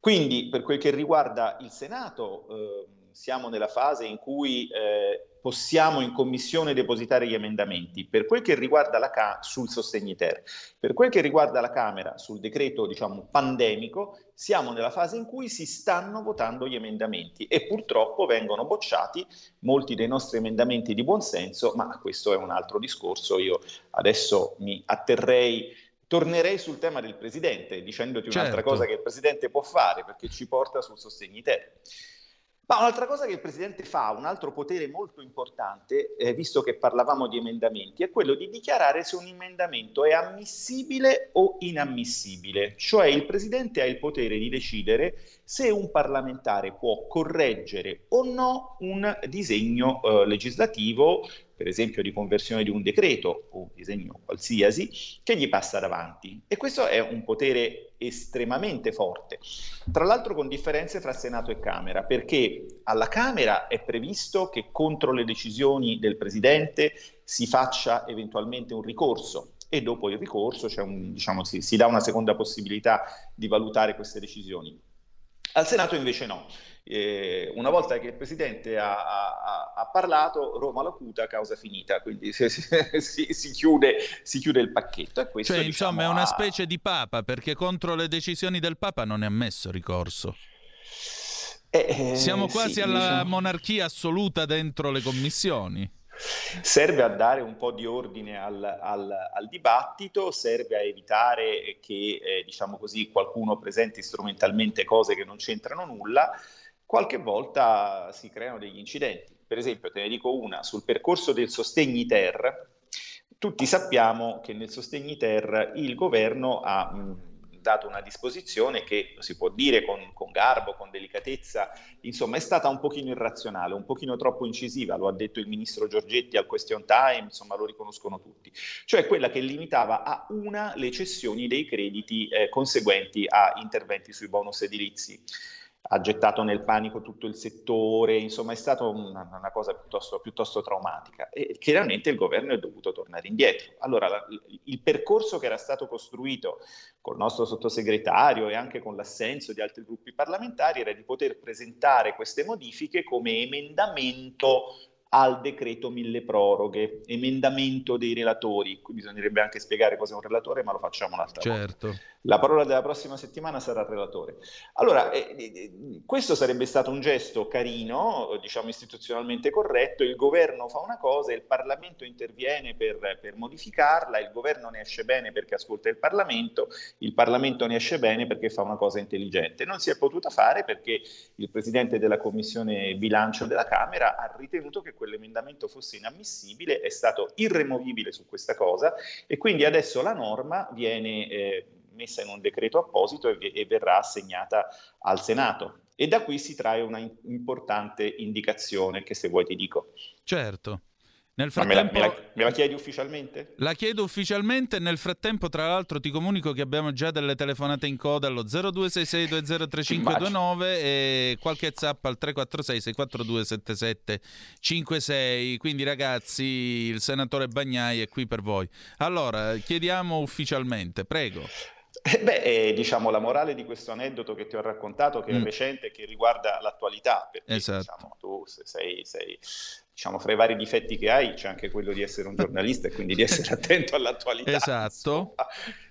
Quindi, per quel che riguarda il Senato, eh, siamo nella fase in cui eh, possiamo in commissione depositare gli emendamenti. Per quel che riguarda la Ca- sul Sostegni Ter, per quel che riguarda la Camera sul decreto, diciamo, pandemico, siamo nella fase in cui si stanno votando gli emendamenti e purtroppo vengono bocciati molti dei nostri emendamenti di buonsenso, ma questo è un altro discorso. Io adesso mi atterrei Tornerei sul tema del Presidente, dicendoti certo. Un'altra cosa che il Presidente può fare, perché ci porta sul Sostegni Ter. Ma un'altra cosa che il Presidente fa, un altro potere molto importante, eh, visto che parlavamo di emendamenti, è quello di dichiarare se un emendamento è ammissibile o inammissibile. Cioè il Presidente ha il potere di decidere se un parlamentare può correggere o no un disegno eh, legislativo, per esempio di conversione di un decreto o un disegno qualsiasi, che gli passa davanti. E questo è un potere estremamente forte, tra l'altro con differenze fra Senato e Camera, perché alla Camera è previsto che contro le decisioni del Presidente si faccia eventualmente un ricorso, e dopo il ricorso c'è un, diciamo, si, si dà una seconda possibilità di valutare queste decisioni. Al Senato invece no. Eh, una volta che il Presidente ha, ha, ha parlato, Roma locuta, causa finita, quindi si, si, si, chiude, si chiude il pacchetto. E questo, cioè, diciamo, insomma, è una specie di Papa, perché contro le decisioni del Papa non è ammesso ricorso. Eh, eh, Siamo quasi sì, alla diciamo... monarchia assoluta dentro le commissioni. Serve a dare un po' di ordine al, al, al dibattito, serve a evitare che eh, diciamo così, qualcuno presenti strumentalmente cose che non c'entrano nulla. Qualche volta si creano degli incidenti. Per esempio, te ne dico una, sul percorso del Sostegni Ter. Tutti sappiamo che nel Sostegni Ter il governo ha mh, dato una disposizione che, si può dire con, con garbo, con delicatezza, insomma è stata un pochino irrazionale, un pochino troppo incisiva, lo ha detto il ministro Giorgetti al Question Time, insomma lo riconoscono tutti. Cioè quella che limitava a una le cessioni dei crediti eh, conseguenti a interventi sui bonus edilizi. Ha gettato nel panico tutto il settore, insomma è stata una, una cosa piuttosto, piuttosto traumatica, e chiaramente il governo è dovuto tornare indietro. Allora la, il percorso che era stato costruito col nostro sottosegretario e anche con l'assenso di altri gruppi parlamentari era di poter presentare queste modifiche come emendamento al decreto mille proroghe, emendamento dei relatori. Qui bisognerebbe anche spiegare cosa è un relatore, ma lo facciamo un'altra certo. volta. La parola della prossima settimana sarà relatore. Allora, eh, eh, questo sarebbe stato un gesto carino, diciamo istituzionalmente corretto. Il governo fa una cosa, il Parlamento interviene per, per modificarla, il governo ne esce bene perché ascolta il Parlamento, il Parlamento ne esce bene perché fa una cosa intelligente. Non si è potuta fare perché il Presidente della Commissione Bilancio della Camera ha ritenuto che quell'emendamento fosse inammissibile, è stato irremovibile su questa cosa e quindi adesso la norma viene eh, messa in un decreto apposito e, e verrà assegnata al Senato. E da qui si trae una in- importante indicazione che, se vuoi, ti dico. Certo. Nel frattempo, me la, me, la, me la chiedi ufficialmente? La chiedo ufficialmente. Nel frattempo, tra l'altro, ti comunico che abbiamo già delle telefonate in coda allo zero due sei sei due zero tre cinque due nove e qualche zap al tre quattro sei sei quattro due sette sette cinque sei. Quindi, ragazzi, il senatore Bagnai è qui per voi. Allora, chiediamo ufficialmente, prego. Eh beh, eh, diciamo, la morale di questo aneddoto che ti ho raccontato, che mm. è recente e che riguarda l'attualità, perché esatto. diciamo, tu sei, sei diciamo, fra i vari difetti che hai c'è anche quello di essere un giornalista e quindi di essere attento all'attualità. Esatto.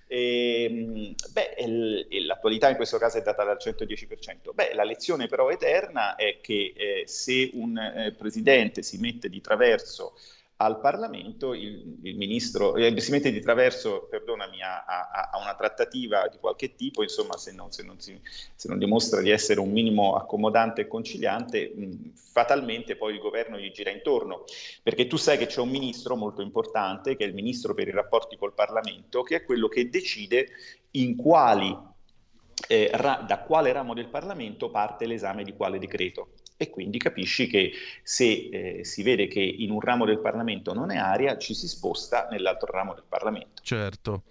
E, beh, il, l'attualità in questo caso è data dal cento dieci per cento. Beh, la lezione però eterna è che eh, se un eh, presidente si mette di traverso al Parlamento, il, il ministro eh, si mette di traverso, perdonami, a, a, a una trattativa di qualche tipo, insomma, se non, se non, si, se non dimostra di essere un minimo accomodante e conciliante, mh, fatalmente poi il governo gli gira intorno, perché tu sai che c'è un ministro molto importante, che è il ministro per i rapporti col Parlamento, che è quello che decide in quali, eh, ra, da quale ramo del Parlamento parte l'esame di quale decreto. E quindi capisci che se eh, si vede che in un ramo del Parlamento non è aria, ci si sposta nell'altro ramo del Parlamento. Certo.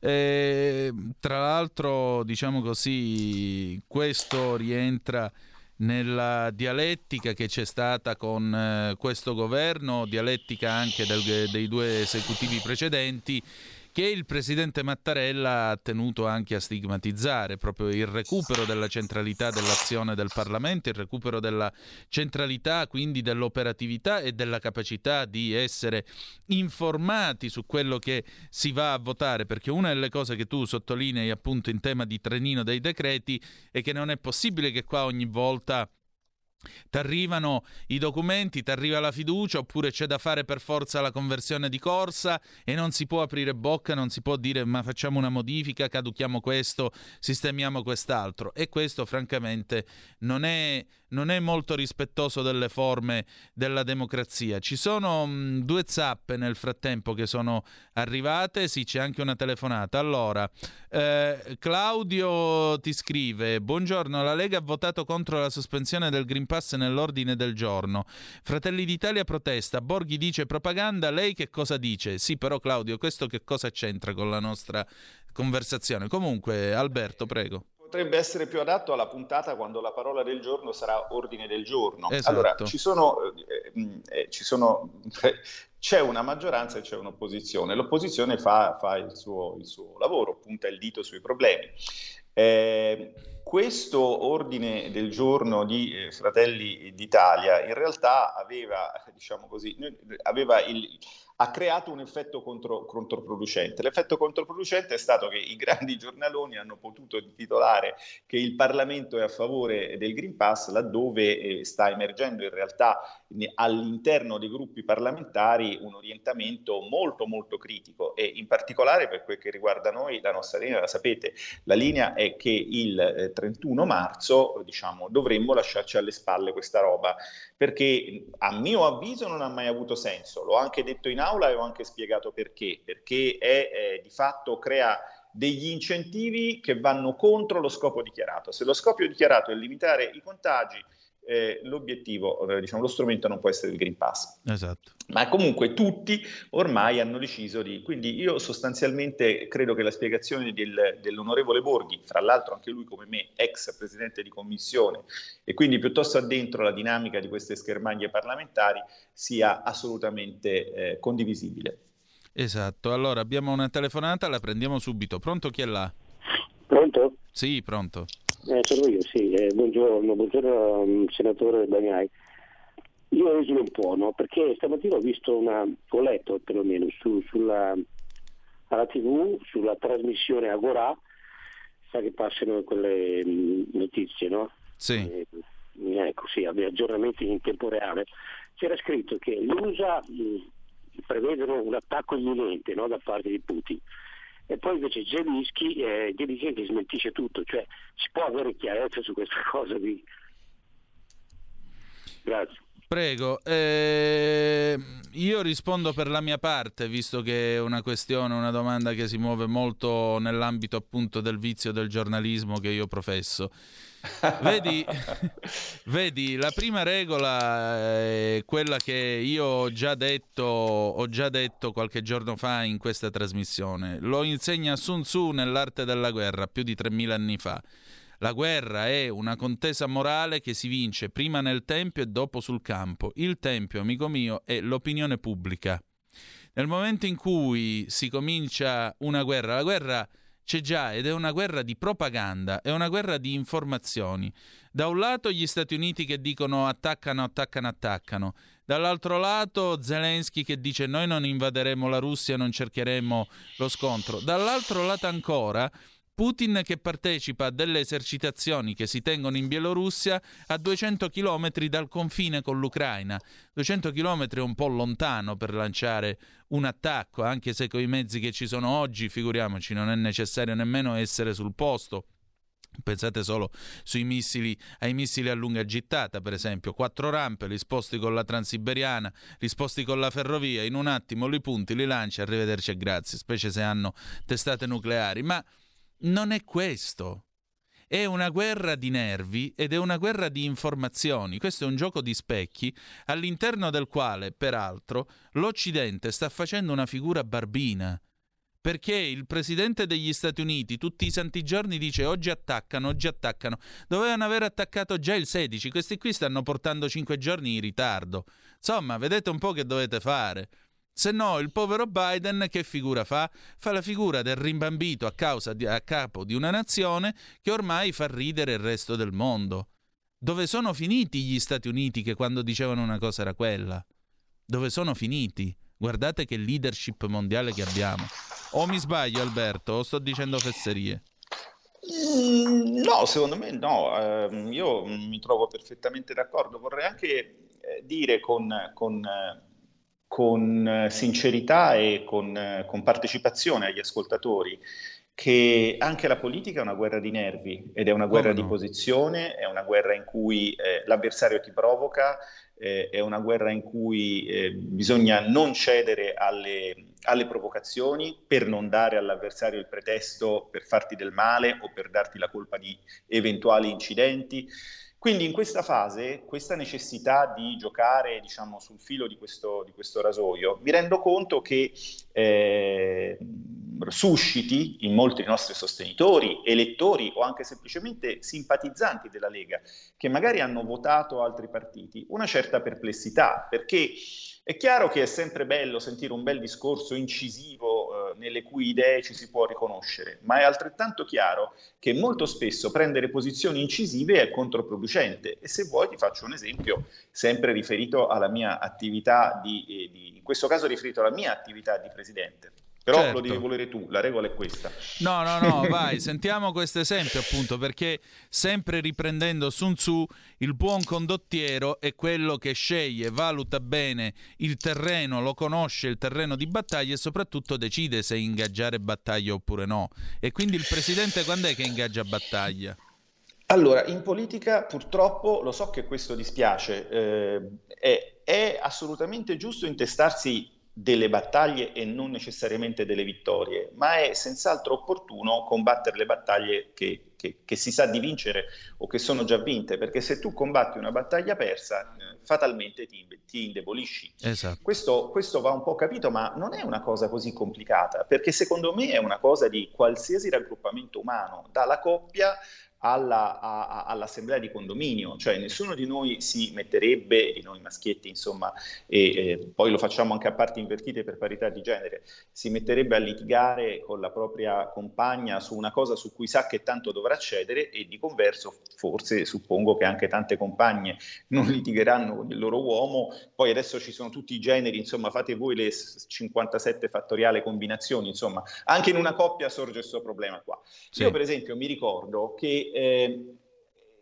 E, tra l'altro, diciamo così, questo rientra nella dialettica che c'è stata con eh, questo governo, dialettica anche del, dei due esecutivi precedenti, che il presidente Mattarella ha tenuto anche a stigmatizzare, proprio il recupero della centralità dell'azione del Parlamento, il recupero della centralità, quindi dell'operatività e della capacità di essere informati su quello che si va a votare, perché una delle cose che tu sottolinei appunto in tema di trenino dei decreti è che non è possibile che qua ogni volta t'arrivano i documenti, t'arriva la fiducia, oppure c'è da fare per forza la conversione di corsa e non si può aprire bocca, non si può dire ma facciamo una modifica, caduchiamo questo, sistemiamo quest'altro. E questo francamente non è, non è molto rispettoso delle forme della democrazia. Ci sono mh, due zappe nel frattempo che sono arrivate, sì, c'è anche una telefonata. Allora, eh, Claudio ti scrive: buongiorno, la Lega ha votato contro la sospensione del Green Pass nell'ordine del giorno. Fratelli d'Italia protesta, Borghi dice propaganda, lei che cosa dice? Sì, però Claudio, questo che cosa c'entra con la nostra conversazione? Comunque, Alberto, prego. Potrebbe essere più adatto alla puntata quando la parola del giorno sarà ordine del giorno. Esatto. Allora, ci sono, eh, eh, ci sono eh, c'è una maggioranza e c'è un'opposizione. L'opposizione fa, fa il suo, il suo lavoro, punta il dito sui problemi. Eh, questo ordine del giorno di eh, Fratelli d'Italia in realtà aveva, diciamo così, aveva il... ha creato un effetto contro, controproducente. L'effetto controproducente è stato che i grandi giornaloni hanno potuto titolare che il Parlamento è a favore del Green Pass, laddove eh, sta emergendo in realtà ne, all'interno dei gruppi parlamentari un orientamento molto molto critico, e in particolare per quel che riguarda noi, la nostra linea, la sapete, la linea è che il eh, trentuno marzo, diciamo, dovremmo lasciarci alle spalle questa roba, perché a mio avviso non ha mai avuto senso. L'ho anche detto in aula e ho anche spiegato perché, perché è, eh, di fatto crea degli incentivi che vanno contro lo scopo dichiarato. Se lo scopo dichiarato è limitare i contagi, eh, l'obiettivo, diciamo, lo strumento non può essere il Green Pass. Esatto. Ma comunque tutti ormai hanno deciso di... Quindi io sostanzialmente credo che la spiegazione del, dell'onorevole Borghi, fra l'altro anche lui come me, ex presidente di commissione, e quindi piuttosto addentro la dinamica di queste schermaglie parlamentari, sia assolutamente eh, condivisibile. Esatto. Allora abbiamo una telefonata, la prendiamo subito. Pronto, chi è là? Pronto? Sì, pronto. Eh, sono io, sì. Eh, buongiorno, buongiorno um, senatore Bagnai. Io ho esilo un po', no? Perché stamattina ho visto una, ho letto perlomeno su, sulla alla tivù, sulla trasmissione Agorà, sa che passano quelle mh, notizie, no? Sì. Eh, ecco, sì, aggiornamenti in tempo reale. C'era scritto che l'U S A mh, prevedono un attacco imminente, no? Da parte di Putin. E poi invece Zelensky, eh, Zelensky smentisce tutto, cioè si può avere chiarezza su questa cosa di... Grazie. Prego, eh, io rispondo per la mia parte, visto che è una questione, una domanda che si muove molto nell'ambito appunto del vizio del giornalismo che io professo. Vedi, vedi, la prima regola è quella che io ho già detto, ho già detto qualche giorno fa in questa trasmissione. Lo insegna Sun Tzu nell'Arte della guerra più di tremila anni fa. La guerra è una contesa morale che si vince prima nel tempio e dopo sul campo. Il tempio, amico mio, è l'opinione pubblica. Nel momento in cui si comincia una guerra, la guerra c'è già ed è una guerra di propaganda, è una guerra di informazioni. Da un lato gli Stati Uniti che dicono attaccano, attaccano, attaccano. Dall'altro lato Zelensky che dice noi non invaderemo la Russia, non cercheremo lo scontro. Dall'altro lato ancora Putin che partecipa a delle esercitazioni che si tengono in Bielorussia a duecento chilometri dal confine con l'Ucraina. duecento chilometri è un po' lontano per lanciare un attacco, anche se con i mezzi che ci sono oggi, figuriamoci, non è necessario nemmeno essere sul posto. Pensate solo sui missili, ai missili a lunga gittata, per esempio, quattro rampe, li sposti con la Transiberiana, li sposti con la ferrovia, in un attimo li punti, li lanci, arrivederci e grazie, specie se hanno testate nucleari. Ma non è questo, è una guerra di nervi ed è una guerra di informazioni. Questo è un gioco di specchi all'interno del quale, peraltro, l'Occidente sta facendo una figura barbina. Perché il presidente degli Stati Uniti tutti i santi giorni dice oggi attaccano, oggi attaccano. Dovevano aver attaccato già il sedici, questi qui stanno portando cinque giorni in ritardo. Insomma, vedete un po' che dovete fare. Se no, il povero Biden che figura fa? Fa la figura del rimbambito a, causa di, a capo di una nazione che ormai fa ridere il resto del mondo. Dove sono finiti gli Stati Uniti che quando dicevano una cosa era quella? Dove sono finiti? Guardate che leadership mondiale che abbiamo. O mi sbaglio, Alberto, o sto dicendo fesserie? No, secondo me no. Io mi trovo perfettamente d'accordo. Vorrei anche dire con... con con sincerità e con, con partecipazione agli ascoltatori che anche la politica è una guerra di nervi ed è una guerra Come no? di posizione, è una guerra in cui eh, l'avversario ti provoca, eh, è una guerra in cui eh, bisogna non cedere alle, alle provocazioni per non dare all'avversario il pretesto per farti del male o per darti la colpa di eventuali incidenti. Quindi in questa fase, questa necessità di giocare, diciamo, sul filo di questo, di questo rasoio, mi rendo conto che eh, susciti in molti dei nostri sostenitori, elettori o anche semplicemente simpatizzanti della Lega, che magari hanno votato altri partiti, una certa perplessità, perché è chiaro che è sempre bello sentire un bel discorso incisivo eh, nelle cui idee ci si può riconoscere, ma è altrettanto chiaro che molto spesso prendere posizioni incisive è controproducente. E se vuoi ti faccio un esempio sempre riferito alla mia attività di, eh, di in questo caso riferito alla mia attività di presidente. Però certo. Lo devi volere tu, la regola è questa. No, no, no, vai, sentiamo questo esempio appunto, perché sempre riprendendo Sun Tzu, il buon condottiero è quello che sceglie, valuta bene il terreno, lo conosce, il terreno di battaglia e soprattutto decide se ingaggiare battaglia oppure no. E quindi il presidente quando è che ingaggia battaglia? Allora, in politica purtroppo, lo so che questo dispiace, eh, è, è assolutamente giusto intestarsi delle battaglie e non necessariamente delle vittorie, ma è senz'altro opportuno combattere le battaglie che, che, che si sa di vincere o che sono già vinte, perché se tu combatti una battaglia persa fatalmente ti, ti indebolisci. Esatto. Questo, questo va un po' capito, ma non è una cosa così complicata, perché secondo me è una cosa di qualsiasi raggruppamento umano, dalla coppia Alla, a, all'assemblea di condominio, cioè nessuno di noi si metterebbe, di noi maschietti insomma, e eh, poi lo facciamo anche a parti invertite per parità di genere, si metterebbe a litigare con la propria compagna su una cosa su cui sa che tanto dovrà cedere, e di converso forse suppongo che anche tante compagne non litigheranno con il loro uomo. Poi adesso ci sono tutti i generi, insomma, fate voi le cinquantasette fattoriale combinazioni, insomma anche in una coppia sorge questo problema qua. Sì. Io per esempio mi ricordo che Eh,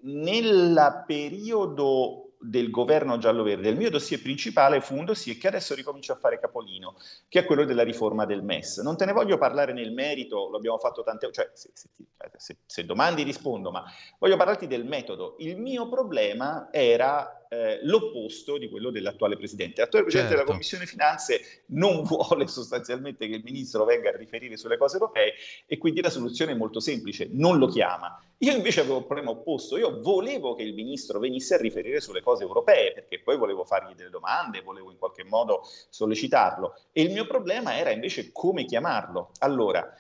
nel periodo del governo giallo-verde il mio dossier principale fu un dossier che adesso ricomincia a fare capolino, che è quello della riforma del M E S. Non te ne voglio parlare nel merito, lo abbiamo fatto tante volte, cioè, se, se, se, se domandi rispondo, ma voglio parlarti del metodo. Il mio problema era eh, l'opposto di quello dell'attuale Presidente. L'attuale Presidente certo. della Commissione Finanze non vuole sostanzialmente che il Ministro venga a riferire sulle cose europee e quindi la soluzione è molto semplice, non lo chiama. Io invece avevo un problema opposto, io volevo che il Ministro venisse a riferire sulle cose europee perché poi volevo fargli delle domande, volevo in qualche modo sollecitarlo e il mio problema era invece come chiamarlo. Allora,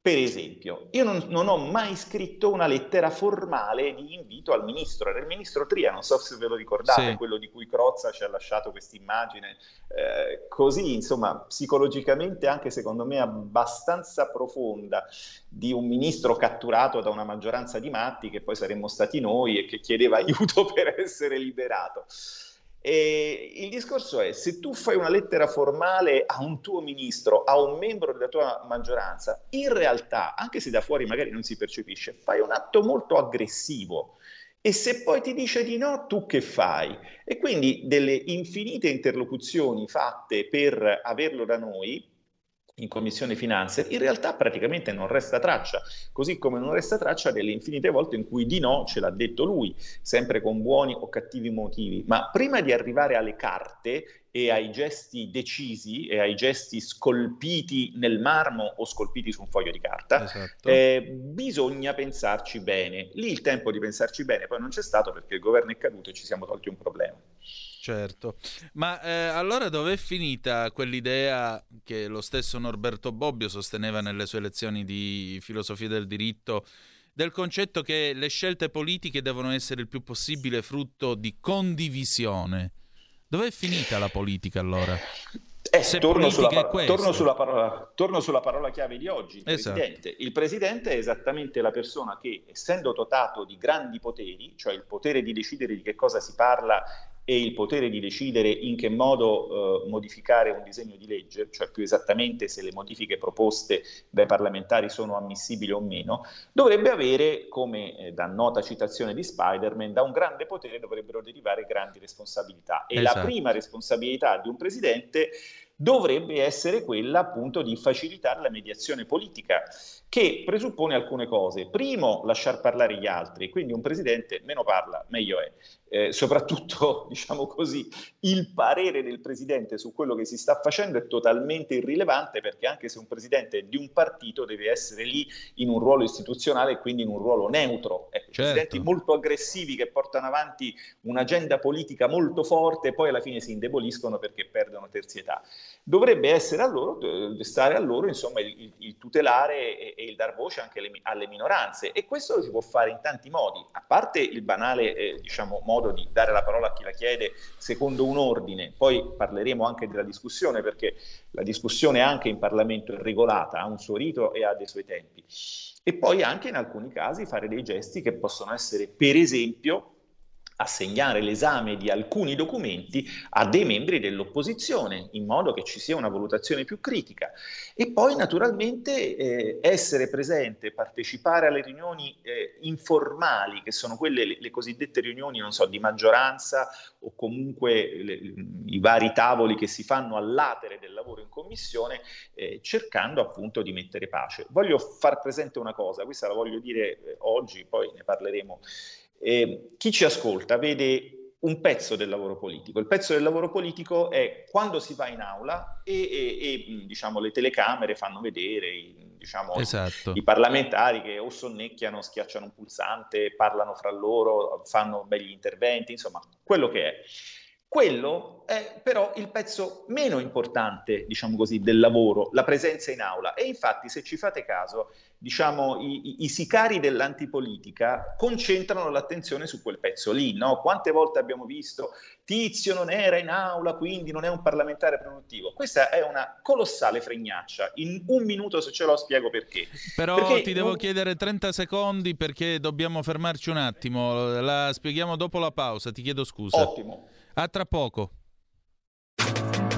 per esempio, io non, non ho mai scritto una lettera formale di invito al ministro, era il ministro Tria, non so se ve lo ricordate, sì. quello di cui Crozza ci ha lasciato quest'immagine, eh, così insomma psicologicamente anche secondo me abbastanza profonda, di un ministro catturato da una maggioranza di matti che poi saremmo stati noi e che chiedeva aiuto per essere liberato. E il discorso è, se tu fai una lettera formale a un tuo ministro, a un membro della tua maggioranza, in realtà, anche se da fuori magari non si percepisce, fai un atto molto aggressivo. E se poi ti dice di no, tu che fai? E quindi delle infinite interlocuzioni fatte per averlo da noi in Commissione Finanze, in realtà praticamente non resta traccia, così come non resta traccia delle infinite volte in cui di no ce l'ha detto lui, sempre con buoni o cattivi motivi. Ma prima di arrivare alle carte e ai gesti decisi e ai gesti scolpiti nel marmo o scolpiti su un foglio di carta, esatto. eh, bisogna pensarci bene. Lì il tempo di pensarci bene poi non c'è stato perché il governo è caduto e ci siamo tolti un problema. Certo, ma eh, allora dov'è finita quell'idea che lo stesso Norberto Bobbio sosteneva nelle sue lezioni di filosofia del diritto, del concetto che le scelte politiche devono essere il più possibile frutto di condivisione? Dov'è finita la politica allora? Eh, torno, sulla par- torno, sulla parola, torno sulla parola chiave di oggi, il, esatto. presidente. Il presidente è esattamente la persona che, essendo dotato di grandi poteri, cioè il potere di decidere di che cosa si parla e il potere di decidere in che modo eh, modificare un disegno di legge, cioè più esattamente se le modifiche proposte dai parlamentari sono ammissibili o meno, dovrebbe avere, come eh, da nota citazione di Spider-Man, da un grande potere dovrebbero derivare grandi responsabilità. E esatto. la prima responsabilità di un presidente dovrebbe essere quella appunto di facilitare la mediazione politica, che presuppone alcune cose. Primo, lasciar parlare gli altri, quindi un presidente meno parla, meglio è. Eh, soprattutto, diciamo così, il parere del presidente su quello che si sta facendo è totalmente irrilevante, perché anche se un presidente è di un partito deve essere lì in un ruolo istituzionale e quindi in un ruolo neutro. Ecco, certo. Presidenti molto aggressivi che portano avanti un'agenda politica molto forte e poi alla fine si indeboliscono perché perdono terzietà. Dovrebbe essere a loro, stare a loro insomma il, il tutelare e, e il dar voce anche alle, alle minoranze, e questo lo si può fare in tanti modi, a parte il banale eh, diciamo modo di dare la parola a chi la chiede secondo un ordine. Poi parleremo anche della discussione, perché la discussione anche in Parlamento è regolata, ha un suo rito e ha dei suoi tempi, e poi anche in alcuni casi fare dei gesti che possono essere, per esempio, assegnare l'esame di alcuni documenti a dei membri dell'opposizione in modo che ci sia una valutazione più critica, e poi naturalmente eh, essere presente, partecipare alle riunioni eh, informali, che sono quelle le, le cosiddette riunioni non so di maggioranza o comunque le, i vari tavoli che si fanno all'atere del lavoro in commissione, eh, cercando appunto di mettere pace. Voglio far presente una cosa, questa la voglio dire oggi, poi ne parleremo. Eh, chi ci ascolta vede un pezzo del lavoro politico. Il pezzo del lavoro politico è quando si va in aula e, e, e diciamo le telecamere fanno vedere i, diciamo, esatto. i, i parlamentari che o sonnecchiano, schiacciano un pulsante, parlano fra loro, fanno belli interventi, insomma quello che è. Quello è però il pezzo meno importante, diciamo così, del lavoro, la presenza in aula. E infatti, se ci fate caso, diciamo i, i sicari dell'antipolitica concentrano l'attenzione su quel pezzo lì, no? Quante volte abbiamo visto Tizio non era in aula, quindi non è un parlamentare produttivo. Questa è una colossale fregnaccia. In un minuto, se ce l'ho, spiego perché. Però perché ti devo non... chiedere trenta secondi perché dobbiamo fermarci un attimo. La spieghiamo dopo la pausa, ti chiedo scusa. Ottimo. A tra poco.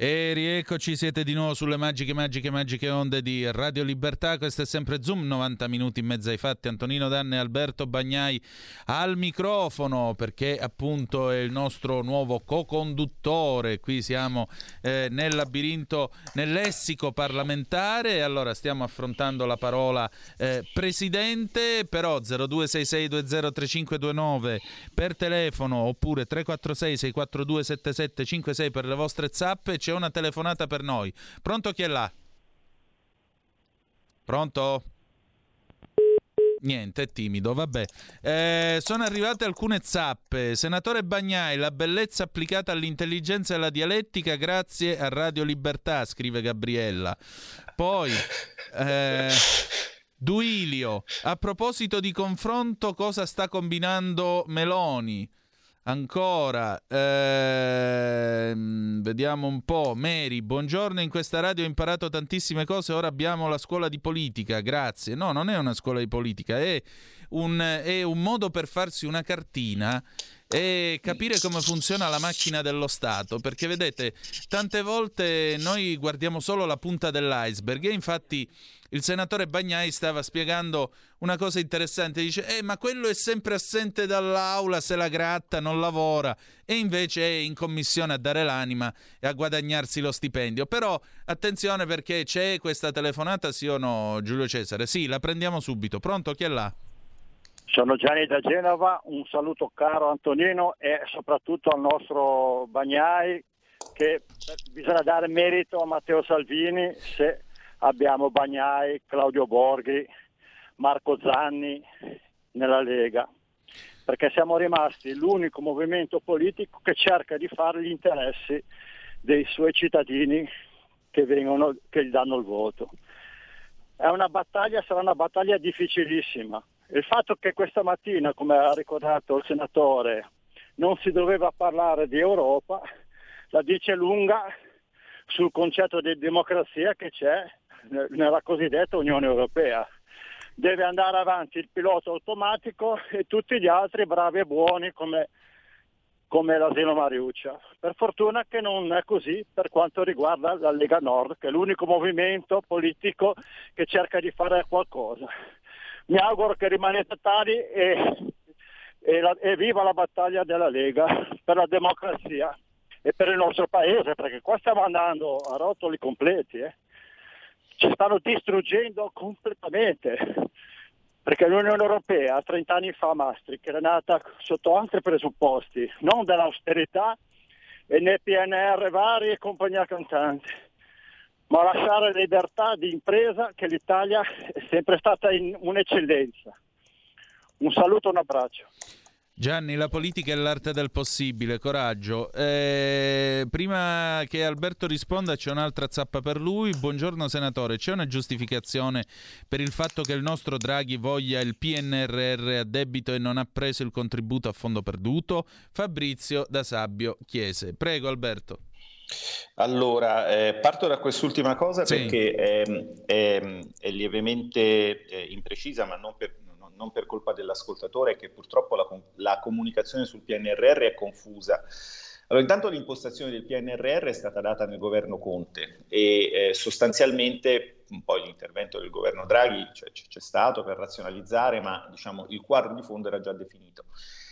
E rieccoci, siete di nuovo sulle magiche, magiche, magiche onde di Radio Libertà. Questo è sempre Zoom novanta minuti in mezzo ai fatti. Antonino Danna e Alberto Bagnai al microfono, perché appunto è il nostro nuovo co-conduttore. Qui siamo eh, nel labirinto, nel lessico parlamentare, e allora stiamo affrontando la parola eh, presidente. Però zero due sei sei due zero tre cinque due nove per telefono, oppure tre quattro sei sei quattro due sette sette cinque sei per le vostre zappe. C'è una telefonata per noi. Pronto, chi è là? Pronto? Niente, è timido, vabbè. Eh, sono arrivate alcune zappe. Senatore Bagnai, la bellezza applicata all'intelligenza e alla dialettica grazie a Radio Libertà, scrive Gabriella. Poi... Eh... Duilio, a proposito di confronto, cosa sta combinando Meloni? Ancora, ehm, vediamo un po'. Mary, buongiorno, in questa radio ho imparato tantissime cose, ora abbiamo la scuola di politica, grazie. No, non è una scuola di politica, è un, è un modo per farsi una cartina e capire come funziona la macchina dello Stato, perché vedete, tante volte noi guardiamo solo la punta dell'iceberg, e infatti il senatore Bagnai stava spiegando una cosa interessante, dice eh, ma quello è sempre assente dall'aula, se la gratta, non lavora, e invece è in commissione a dare l'anima e a guadagnarsi lo stipendio. Però attenzione, perché c'è questa telefonata, sì o no, Giulio Cesare? Sì, la prendiamo subito. Pronto, chi è là? Sono Gianni da Genova, un saluto caro Antonino e soprattutto al nostro Bagnai, che bisogna dare merito a Matteo Salvini se... Abbiamo Bagnai, Claudio Borghi, Marco Zanni nella Lega, perché siamo rimasti l'unico movimento politico che cerca di fare gli interessi dei suoi cittadini che vengono, che gli danno il voto. È una battaglia, sarà una battaglia difficilissima. Il fatto che questa mattina, come ha ricordato il senatore, non si doveva parlare di Europa, la dice lunga sul concetto di democrazia che c'è nella cosiddetta Unione Europea. Deve andare avanti il pilota automatico e tutti gli altri bravi e buoni come, come l'asilo Mariuccia. Per fortuna che non è così per quanto riguarda la Lega Nord, che è l'unico movimento politico che cerca di fare qualcosa. Mi auguro che rimanete tali e, e, la, e viva la battaglia della Lega per la democrazia e per il nostro paese, perché qua stiamo andando a rotoli completi, eh. Ci stanno distruggendo completamente, perché l'Unione Europea trent'anni fa a Maastricht era nata sotto altri presupposti, non dell'austerità e né P N R R vari e compagnia cantante, ma lasciare libertà di impresa, che l'Italia è sempre stata in un'eccellenza. Un saluto, un abbraccio. Gianni, la politica è l'arte del possibile, coraggio. Eh, prima che Alberto risponda c'è un'altra zappa per lui. Buongiorno senatore, c'è una giustificazione per il fatto che il nostro Draghi voglia il P N R R a debito e non ha preso il contributo a fondo perduto? Fabrizio da Sabbio Chiese. Prego Alberto. Allora, eh, parto da quest'ultima cosa, sì, perché è, è, è lievemente è imprecisa, ma non per... non per colpa dell'ascoltatore, che purtroppo la, la comunicazione sul P N R R è confusa. Allora, intanto l'impostazione del P N R R è stata data nel governo Conte e eh, sostanzialmente poi l'intervento del governo Draghi cioè, c'è stato per razionalizzare, ma diciamo il quadro di fondo era già definito.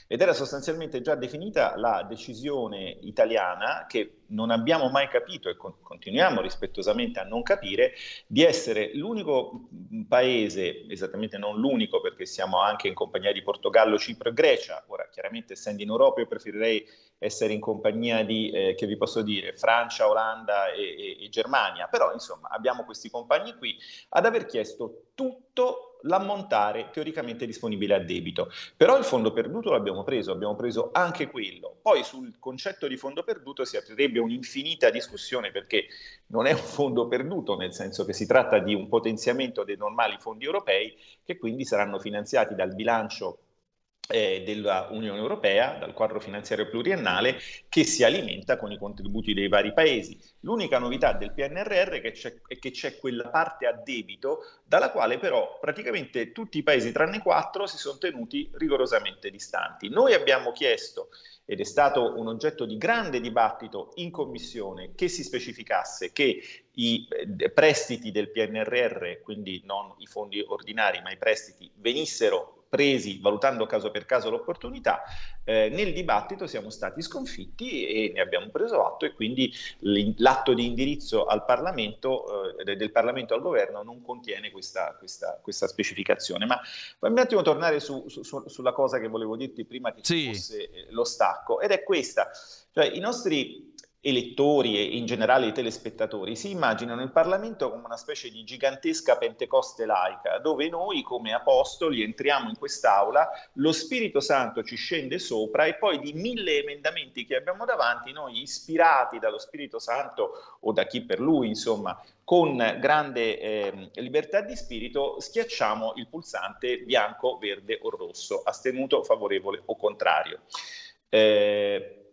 Ed era sostanzialmente già definita la decisione italiana, che non abbiamo mai capito e con- continuiamo rispettosamente a non capire, di essere l'unico paese, esattamente non l'unico perché siamo anche in compagnia di Portogallo, Cipro e Grecia. Ora chiaramente, essendo in Europa, io preferirei essere in compagnia di, eh, che vi posso dire, Francia, Olanda e-, e-, e Germania, però insomma abbiamo questi compagni qui, ad aver chiesto tutto l'ammontare teoricamente disponibile a debito. Però il fondo perduto l'abbiamo preso, abbiamo preso anche quello. Poi sul concetto di fondo perduto si aprirebbe un'infinita discussione, perché non è un fondo perduto, nel senso che si tratta di un potenziamento dei normali fondi europei, che quindi saranno finanziati dal bilancio Eh, della Unione Europea, dal quadro finanziario pluriennale, che si alimenta con i contributi dei vari paesi. L'unica novità del P N R R che c'è, è che c'è quella parte a debito dalla quale però praticamente tutti i paesi tranne quattro si sono tenuti rigorosamente distanti. Noi abbiamo chiesto, ed è stato un oggetto di grande dibattito in commissione, che si specificasse che i prestiti del P N R R, quindi non i fondi ordinari ma i prestiti, venissero presi valutando caso per caso l'opportunità. Eh, nel dibattito siamo stati sconfitti e ne abbiamo preso atto, e quindi l'atto di indirizzo al Parlamento, eh, del Parlamento al Governo, non contiene questa, questa, questa specificazione. Ma fammi un attimo tornare su, su, su, sulla cosa che volevo dirti prima che sì. ci fosse lo stacco, ed è questa. Cioè, i nostri elettori e in generale i telespettatori si immaginano il Parlamento come una specie di gigantesca Pentecoste laica, dove noi come apostoli entriamo in quest'aula, lo Spirito Santo ci scende sopra e poi di mille emendamenti che abbiamo davanti, noi ispirati dallo Spirito Santo o da chi per lui, insomma, con grande eh, libertà di spirito schiacciamo il pulsante bianco, verde o rosso, astenuto, favorevole o contrario. Eh,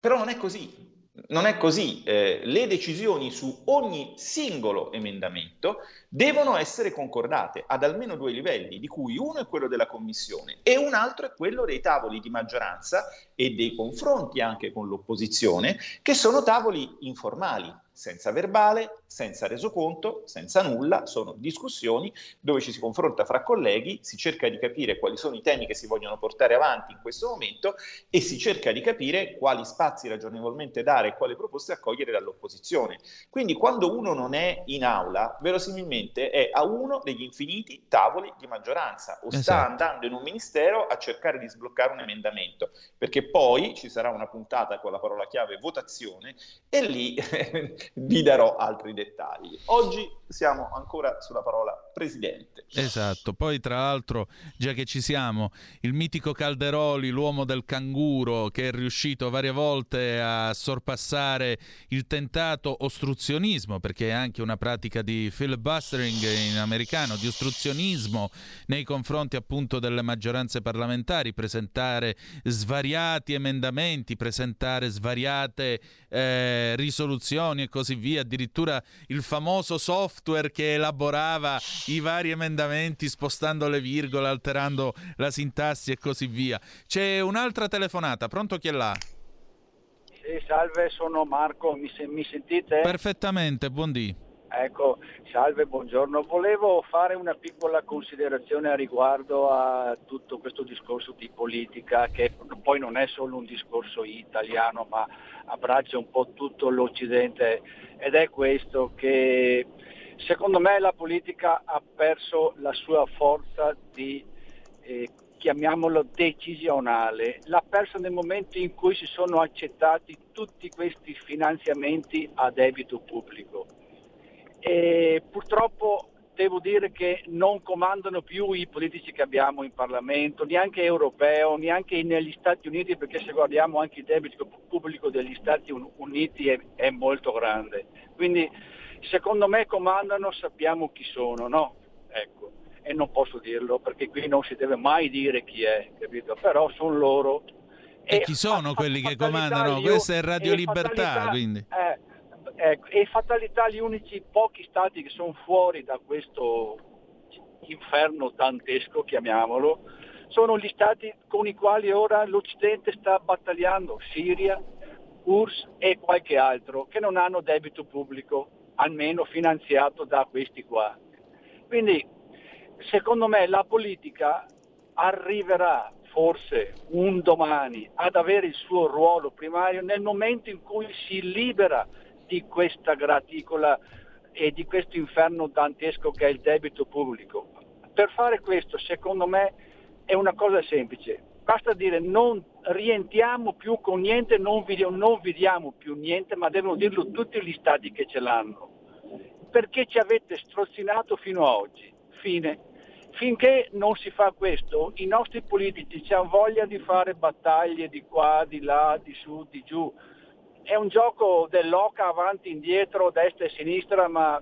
però non è così. Non è così, eh, le decisioni su ogni singolo emendamento devono essere concordate ad almeno due livelli, di cui uno è quello della Commissione e un altro è quello dei tavoli di maggioranza e dei confronti anche con l'opposizione, che sono tavoli informali, senza verbale, senza resoconto, senza nulla, sono discussioni dove ci si confronta fra colleghi, si cerca di capire quali sono i temi che si vogliono portare avanti in questo momento e si cerca di capire quali spazi ragionevolmente dare e quali proposte accogliere dall'opposizione. Quindi quando uno non è in aula, verosimilmente è a uno degli infiniti tavoli di maggioranza o esatto. sta andando in un ministero a cercare di sbloccare un emendamento, perché poi ci sarà una puntata con la parola chiave votazione e lì vi darò altri dettagli. Oggi siamo ancora sulla parola presidente. Esatto, poi tra l'altro, già che ci siamo, il mitico Calderoli, l'uomo del canguro, che è riuscito varie volte a sorpassare il tentato ostruzionismo, perché è anche una pratica di filibustering in americano, di ostruzionismo nei confronti appunto delle maggioranze parlamentari, presentare svariati emendamenti, presentare svariate eh, risoluzioni e così via, addirittura il famoso software che elaborava i vari emendamenti spostando le virgole, alterando la sintassi e così via. C'è un'altra telefonata, pronto, chi è là? Sì, salve, sono Marco, mi, se- mi sentite? Perfettamente, buondì. Ecco, salve, buongiorno. Volevo fare una piccola considerazione a riguardo a tutto questo discorso di politica, che poi non è solo un discorso italiano, ma abbraccia un po' tutto l'Occidente, ed è questo che secondo me la politica ha perso la sua forza di, eh, chiamiamolo, decisionale. L'ha persa nel momento in cui si sono accettati tutti questi finanziamenti a debito pubblico. E purtroppo devo dire che non comandano più i politici che abbiamo in Parlamento, neanche europeo, neanche negli Stati Uniti, perché se guardiamo anche il debito pubblico degli Stati Uniti è, è molto grande. Quindi secondo me comandano, sappiamo chi sono, no? Ecco, e non posso dirlo perché qui non si deve mai dire chi è, capito? Però sono loro. E, e chi sono fa- quelli che comandano? Io, questa è Radio Libertà, quindi... Eh, Ecco, e fatalità gli unici pochi stati che sono fuori da questo inferno dantesco, chiamiamolo, sono gli stati con i quali ora l'Occidente sta battagliando, Siria, U R S S e qualche altro, che non hanno debito pubblico, almeno finanziato da questi qua. Quindi, secondo me, la politica arriverà forse un domani ad avere il suo ruolo primario nel momento in cui si libera di questa graticola e di questo inferno dantesco che è il debito pubblico. Per fare questo, secondo me, è una cosa semplice. Basta dire non rientriamo più con niente, non vi, non vi diamo più niente, ma devono dirlo tutti gli stati che ce l'hanno. Perché ci avete strozzinato fino a oggi? Fine. Finché non si fa questo, i nostri politici hanno voglia di fare battaglie di qua, di là, di su, di giù. È un gioco dell'oca avanti e indietro, destra e sinistra, ma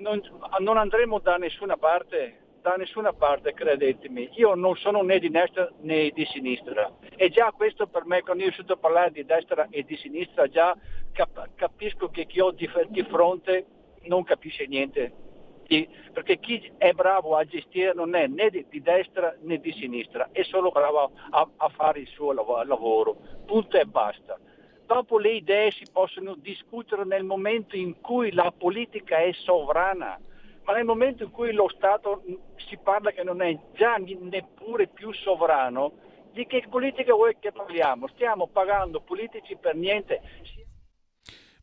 non, non andremo da nessuna parte, da nessuna parte, credetemi. Io non sono né di destra né di sinistra. E già questo per me, quando io sento parlare di destra e di sinistra, già cap- capisco che chi ho di, di fronte non capisce niente. Perché chi è bravo a gestire non è né di, di destra né di sinistra, è solo bravo a, a fare il suo lavoro, punto e basta. Dopo le idee si possono discutere nel momento in cui la politica è sovrana, ma nel momento in cui lo Stato si parla che non è già neppure più sovrano, di che politica vuoi che parliamo? Stiamo pagando politici per niente.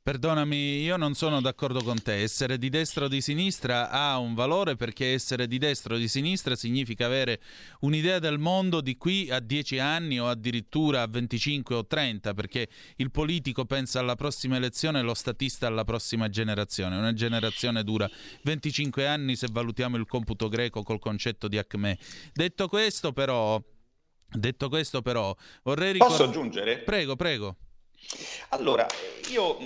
Perdonami, io non sono d'accordo con te. Essere di destra o di sinistra ha un valore, perché essere di destra o di sinistra significa avere un'idea del mondo di qui a dieci anni o addirittura a venticinque o trenta, perché il politico pensa alla prossima elezione e lo statista alla prossima generazione. Una generazione dura venticinque anni se valutiamo il computo greco col concetto di acme. Detto questo però, detto questo però, vorrei ricordare... Posso aggiungere? Prego, prego. Allora, io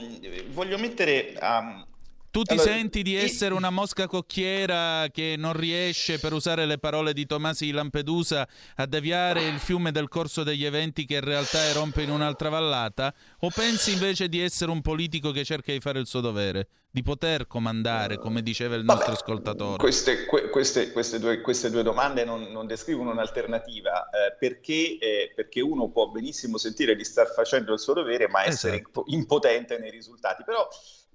voglio mettere a... Tu ti allora, senti di essere una mosca cocchiera che non riesce, per usare le parole di Tomasi di Lampedusa, a deviare il fiume del corso degli eventi che in realtà erompe in un'altra vallata? O pensi invece di essere un politico che cerca di fare il suo dovere, di poter comandare, come diceva il nostro Vabbè, ascoltatore? Queste, que, queste, queste, due, queste due domande non, non descrivono un'alternativa, eh, perché, eh, perché uno può benissimo sentire di star facendo il suo dovere ma essere esatto. impotente nei risultati. Però...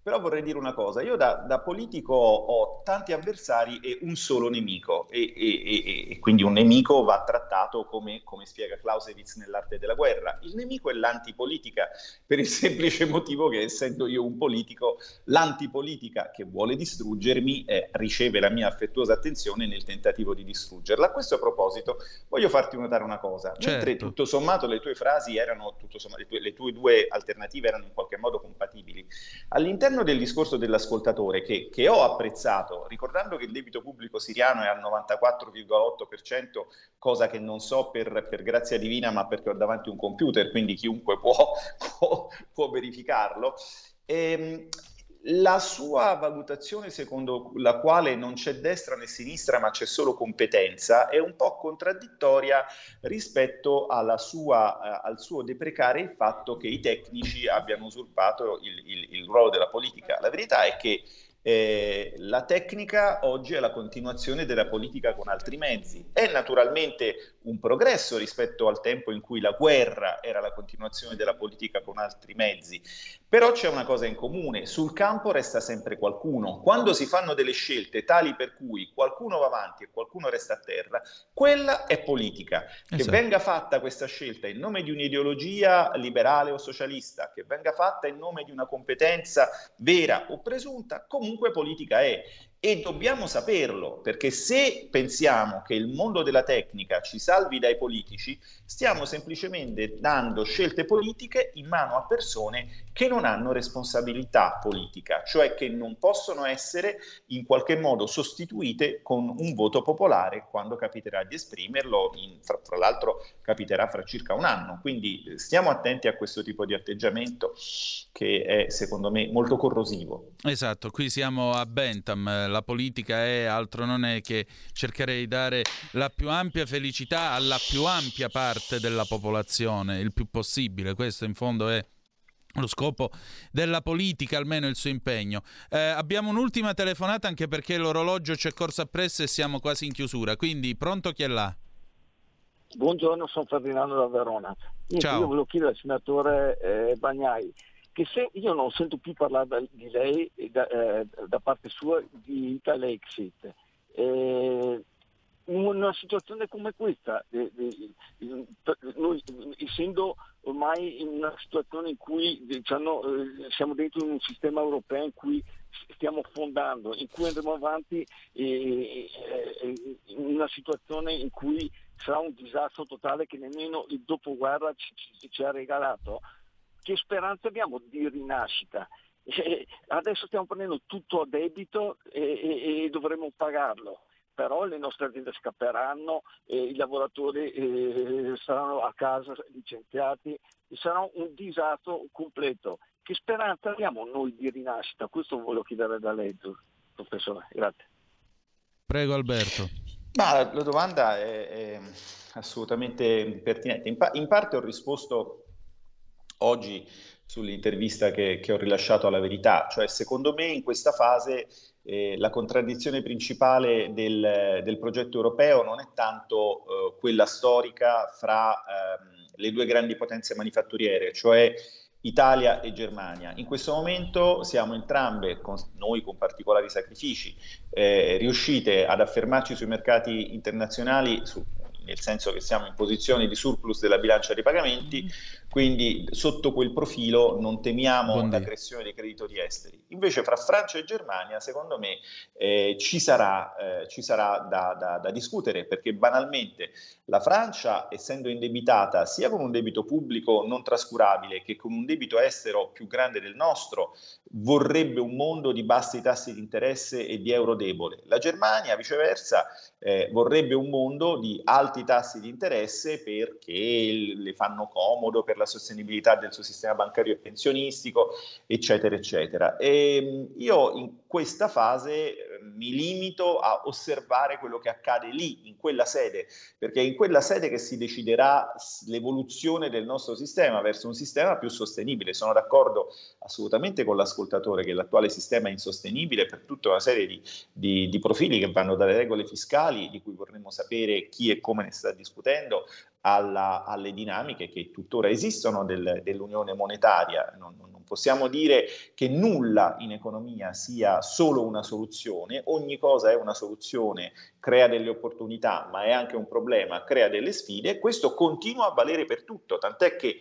Però vorrei dire una cosa, io da, da politico ho tanti avversari e un solo nemico, e, e, e, e quindi un nemico va trattato come, come spiega Clausewitz nell'Arte della guerra. Il nemico è l'antipolitica, per il semplice motivo che, essendo io un politico, l'antipolitica che vuole distruggermi eh, riceve la mia affettuosa attenzione nel tentativo di distruggerla. A questo proposito voglio farti notare una cosa, certo. mentre tutto sommato le tue frasi erano, tutto sommato, le, tue, le tue due alternative erano in qualche modo compatibili, all'interno del discorso dell'ascoltatore che, che ho apprezzato, ricordando che il debito pubblico siriano è al novantaquattro virgola otto per cento, cosa che non so per, per grazia divina, ma perché ho davanti un computer, quindi chiunque può, può, può verificarlo, ehm, la sua valutazione secondo la quale non c'è destra né sinistra ma c'è solo competenza è un po' contraddittoria rispetto alla sua, uh, al suo deprecare il fatto che i tecnici abbiano usurpato il, il, il ruolo della politica. La verità è che Eh, la tecnica oggi è la continuazione della politica con altri mezzi. È naturalmente un progresso rispetto al tempo in cui la guerra era la continuazione della politica con altri mezzi, però c'è una cosa in comune: sul campo resta sempre qualcuno. Quando si fanno delle scelte tali per cui qualcuno va avanti e qualcuno resta a terra, quella è politica. Esatto. Che venga fatta questa scelta in nome di un'ideologia liberale o socialista, che venga fatta in nome di una competenza vera o presunta, comunque Comunque politica è, e dobbiamo saperlo, perché se pensiamo che il mondo della tecnica ci salvi dai politici, stiamo semplicemente dando scelte politiche in mano a persone che non hanno responsabilità politica, cioè che non possono essere in qualche modo sostituite con un voto popolare quando capiterà di esprimerlo, in, fra, fra l'altro capiterà fra circa un anno. Quindi stiamo attenti a questo tipo di atteggiamento, che è secondo me molto corrosivo. Esatto, qui siamo a Bentham, la politica è altro non è che cercare di dare la più ampia felicità alla più ampia parte della popolazione, il più possibile. Questo in fondo è lo scopo della politica, almeno il suo impegno. Eh, abbiamo un'ultima telefonata, anche perché l'orologio c'è corsa appresso e siamo quasi in chiusura, quindi pronto, chi è là? Buongiorno, sono Ferdinando da Verona. Ciao. Io volevo chiedere al senatore eh, Bagnai che se io non sento più parlare di lei da, eh, da parte sua di Italexit, eh, in una situazione come questa, eh, eh, noi essendo ormai in una situazione in cui diciamo, eh, siamo dentro in un sistema europeo in cui stiamo fondando, in cui andremo avanti eh, eh, in una situazione in cui sarà un disastro totale che nemmeno il dopoguerra ci, ci, ci ha regalato, che speranza abbiamo di rinascita? Eh, adesso stiamo prendendo tutto a debito e, e, e dovremo pagarlo. però le nostre aziende scapperanno, eh, i lavoratori eh, saranno a casa licenziati, sarà un disastro completo. Che speranza abbiamo noi di rinascita? Questo volevo chiedere da lei, professore. Grazie. Prego Alberto. Ma la domanda è, è assolutamente pertinente. In, pa- in parte ho risposto oggi sull'intervista che, che ho rilasciato alla Verità, cioè secondo me in questa fase eh, la contraddizione principale del, del progetto europeo non è tanto eh, quella storica fra ehm, le due grandi potenze manifatturiere, cioè Italia e Germania. In questo momento siamo entrambe, con noi con particolari sacrifici, eh, riuscite ad affermarci sui mercati internazionali, su, nel senso che siamo in posizione di surplus della bilancia dei pagamenti, quindi sotto quel profilo non temiamo Buon l'aggressione dei creditori esteri. Invece fra Francia e Germania, secondo me, eh, ci sarà, eh, ci sarà da, da, da discutere, perché banalmente la Francia, essendo indebitata sia con un debito pubblico non trascurabile che con un debito estero più grande del nostro, vorrebbe un mondo di bassi tassi di interesse e di euro debole. La Germania, viceversa, eh, vorrebbe un mondo di alti tassi di interesse perché le fanno comodo per la sostenibilità del suo sistema bancario e pensionistico, eccetera, eccetera. E io in questa fase mi limito a osservare quello che accade lì, in quella sede, perché è in quella sede che si deciderà l'evoluzione del nostro sistema verso un sistema più sostenibile. Sono d'accordo assolutamente con l'ascoltatore che l'attuale sistema è insostenibile per tutta una serie di, di, di profili che vanno dalle regole fiscali, di cui vorremmo sapere chi e come ne sta discutendo, alla, alle dinamiche che tuttora esistono del, dell'unione monetaria. Non, non possiamo dire che nulla in economia sia solo una soluzione, ogni cosa è una soluzione, crea delle opportunità, ma è anche un problema, crea delle sfide. Questo continua a valere per tutto, tant'è che,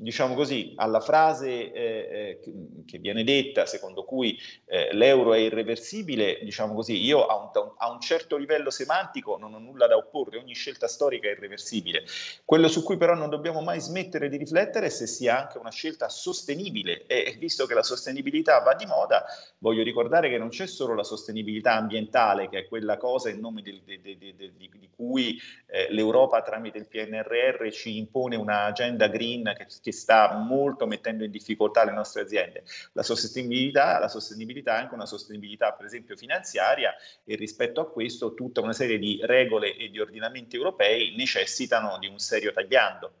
diciamo così, alla frase eh, che viene detta secondo cui eh, l'euro è irreversibile, diciamo così, io a un, a un certo livello semantico non ho nulla da opporre, ogni scelta storica è irreversibile. Quello su cui però non dobbiamo mai smettere di riflettere è se sia anche una scelta sostenibile, e visto che la sostenibilità va di moda, voglio ricordare che non c'è solo la sostenibilità ambientale, che è quella cosa in nome del, del, del, del, di, di cui eh, l'Europa tramite il P N R R ci impone un'agenda green che che sta molto mettendo in difficoltà le nostre aziende. La sostenibilità, la sostenibilità è anche una sostenibilità per esempio finanziaria, e rispetto a questo tutta una serie di regole e di ordinamenti europei necessitano di un serio tagliando.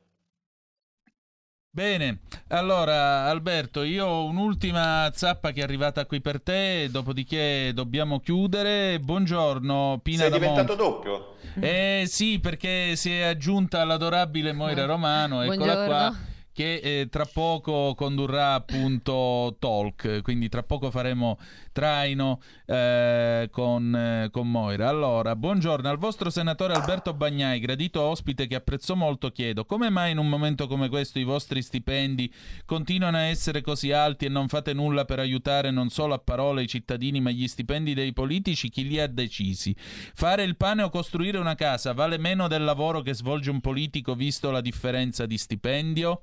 Bene, allora Alberto, io ho un'ultima zappa che è arrivata qui per te, dopodiché dobbiamo chiudere. Buongiorno Pina. Sei da diventato Monti. Doppio? Eh sì, perché si è aggiunta l'adorabile Moira Romano, eccola Buongiorno. Qua. Che eh, tra poco condurrà appunto Talk, quindi tra poco faremo traino eh, con, eh, con Moira. Allora, buongiorno al vostro senatore Alberto Bagnai, gradito ospite che apprezzo molto, chiedo come mai in un momento come questo i vostri stipendi continuano a essere così alti e non fate nulla per aiutare non solo a parole i cittadini, ma gli stipendi dei politici, chi li ha decisi? Fare il pane o costruire una casa vale meno del lavoro che svolge un politico, visto la differenza di stipendio?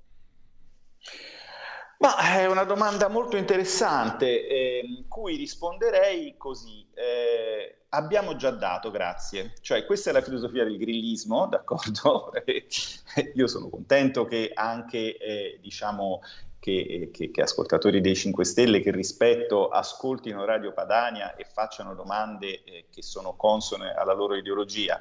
Ma è una domanda molto interessante, eh, cui risponderei così. Eh, abbiamo già dato, grazie. Cioè, questa è la filosofia del grillismo, d'accordo? Io sono contento che anche, eh, diciamo, che, che, che ascoltatori dei cinque Stelle che rispetto ascoltino Radio Padania e facciano domande eh, che sono consone alla loro ideologia.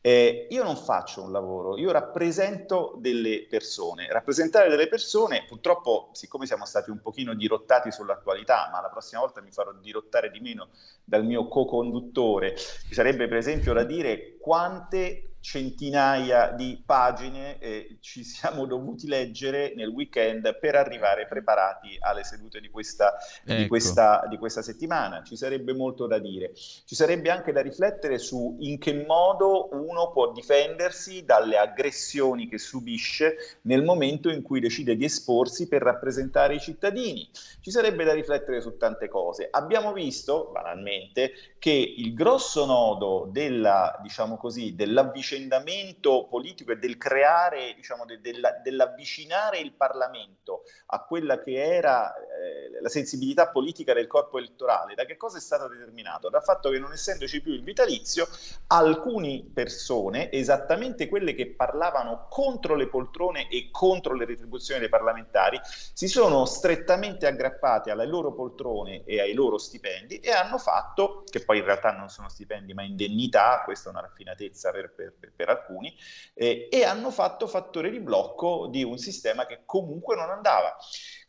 Eh, io non faccio un lavoro, io rappresento delle persone. Rappresentare delle persone, purtroppo, siccome siamo stati un pochino dirottati sull'attualità, ma la prossima volta mi farò dirottare di meno dal mio co-conduttore, ci sarebbe per esempio da dire quante centinaia di pagine eh, ci siamo dovuti leggere nel weekend per arrivare preparati alle sedute di questa, ecco. di questa, di questa settimana. Ci sarebbe molto da dire. Ci sarebbe anche da riflettere su in che modo uno può difendersi dalle aggressioni che subisce nel momento in cui decide di esporsi per rappresentare i cittadini. Ci sarebbe da riflettere su tante cose. Abbiamo visto, banalmente, che il grosso nodo della, diciamo così, dell'avvicinamento politico e del creare, diciamo, de, de, dell'avvicinare il Parlamento a quella che era eh, la sensibilità politica del corpo elettorale, da che cosa è stata determinata? Dal fatto che non essendoci più il vitalizio, alcune persone, esattamente quelle che parlavano contro le poltrone e contro le retribuzioni dei parlamentari, si sono strettamente aggrappate alle loro poltrone e ai loro stipendi e hanno fatto, che poi in realtà non sono stipendi ma indennità, questa è una raffinatezza per, per, per alcuni, eh, e hanno fatto fattore di blocco di un sistema che comunque non andava.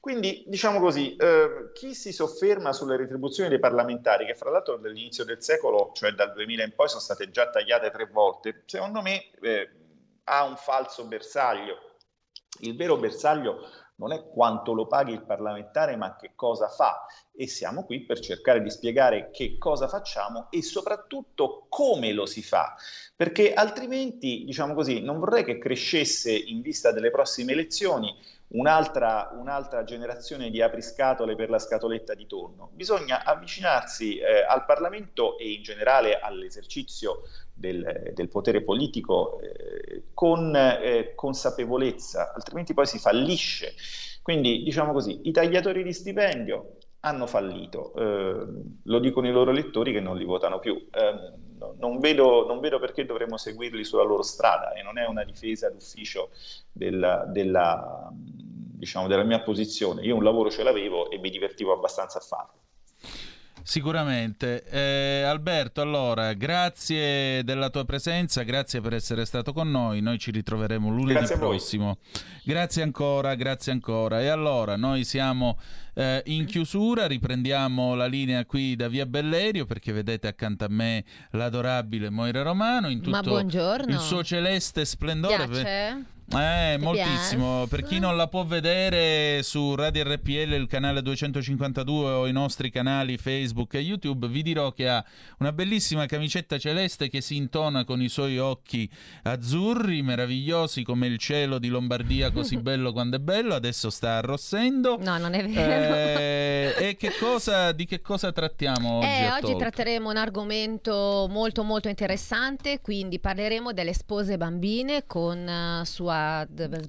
Quindi, diciamo così, eh, chi si sofferma sulle retribuzioni dei parlamentari, che fra l'altro dall'inizio del secolo, cioè dal duemila in poi, sono state già tagliate tre volte, secondo me eh, ha un falso bersaglio. Il vero bersaglio non è quanto lo paghi il parlamentare, ma che cosa fa. E siamo qui per cercare di spiegare che cosa facciamo e soprattutto come lo si fa, perché altrimenti, diciamo così, non vorrei che crescesse in vista delle prossime elezioni un'altra, un'altra generazione di apriscatole per la scatoletta di tonno. Bisogna avvicinarsi eh, al Parlamento e in generale all'esercizio del, del potere politico eh, con eh, consapevolezza, altrimenti poi si fallisce. Quindi, diciamo così, i tagliatori di stipendio hanno fallito, eh, lo dicono i loro elettori che non li votano più. Eh, non vedo, non vedo perché dovremmo seguirli sulla loro strada, e non è una difesa d'ufficio della, della, diciamo, della mia posizione. Io un lavoro ce l'avevo e mi divertivo abbastanza a farlo. Sicuramente. Eh, Alberto, allora, grazie della tua presenza, grazie per essere stato con noi, noi ci ritroveremo lunedì prossimo. Grazie ancora, grazie ancora. E allora, noi siamo eh, in chiusura, riprendiamo la linea qui da Via Bellerio, perché vedete accanto a me l'adorabile Moira Romano in tutto il suo celeste splendore. Piace? Eh, moltissimo. Per chi non la può vedere, su Radio R P L, il canale duecentocinquantadue, o i nostri canali Facebook e YouTube, vi dirò che ha una bellissima camicetta celeste che si intona con i suoi occhi azzurri, meravigliosi come il cielo di Lombardia, così bello quando è bello. Adesso sta arrossendo. No, non è vero. Eh, e che cosa, di che cosa trattiamo oggi? Eh, oggi talk? tratteremo un argomento molto molto interessante, quindi parleremo delle spose bambine con uh, sua Suad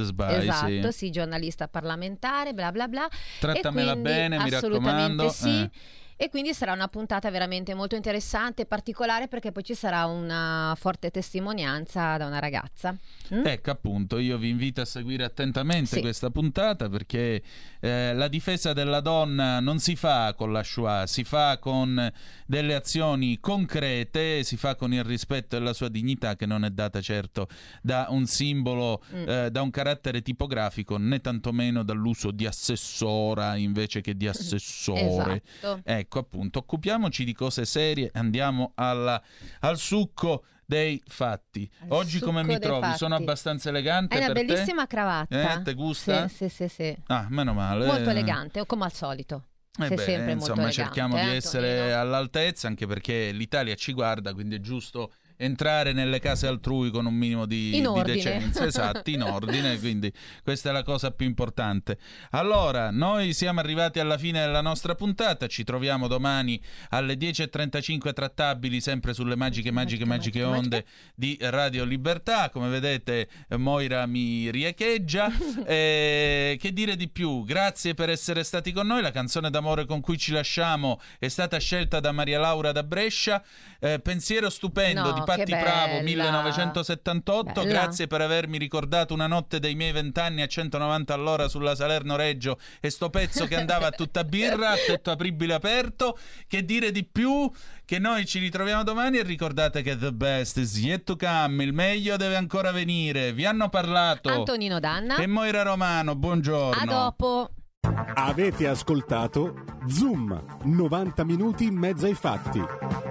Sbai, esatto, sì. sì, giornalista parlamentare, bla bla bla. Trattamela quindi, bene, mi raccomando. Assolutamente sì. Eh. E quindi sarà una puntata veramente molto interessante e particolare, perché poi ci sarà una forte testimonianza da una ragazza. Mm? Ecco, appunto, io vi invito a seguire attentamente sì. questa puntata, perché eh, la difesa della donna non si fa con la Shoah, si fa con delle azioni concrete, si fa con il rispetto della sua dignità, che non è data certo da un simbolo, mm. eh, da un carattere tipografico, né tantomeno dall'uso di assessora invece che di assessore. Esatto. Ecco. Ecco, appunto, occupiamoci di cose serie, andiamo alla, al succo dei fatti. Al Oggi come mi trovi? Fatti. Sono abbastanza elegante. È una per bellissima te? cravatta. Eh, te gusta? Sì, sì, sì, sì. Ah, meno male. Molto elegante, come al solito. Eh beh, sempre insomma, molto cerchiamo elegante, di essere eh, all'altezza, anche perché l'Italia ci guarda, quindi è giusto entrare nelle case altrui con un minimo di, di decenza, esatto, in ordine, quindi questa è la cosa più importante. Allora, noi siamo arrivati alla fine della nostra puntata, ci troviamo domani alle dieci e trentacinque trattabili, sempre sulle magiche, magiche, magiche, magiche, magiche onde magiche. di Radio Libertà. Come vedete Moira mi riecheggia, eh, che dire di più, grazie per essere stati con noi. La canzone d'amore con cui ci lasciamo è stata scelta da Maria Laura da Brescia, eh, Pensiero stupendo no. di Patti Bravo, millenovecentosettantotto. Bella. Grazie per avermi ricordato una notte dei miei vent'anni a centonovanta all'ora sulla Salerno-Reggio e sto pezzo che andava a tutta birra, a tetto apribile aperto. Che dire di più, che noi ci ritroviamo domani, e ricordate che the best is yet to come, il meglio deve ancora venire. Vi hanno parlato Antonino Danna e Moira Romano, buongiorno. A dopo. Avete ascoltato Zoom novanta minuti in mezzo ai fatti.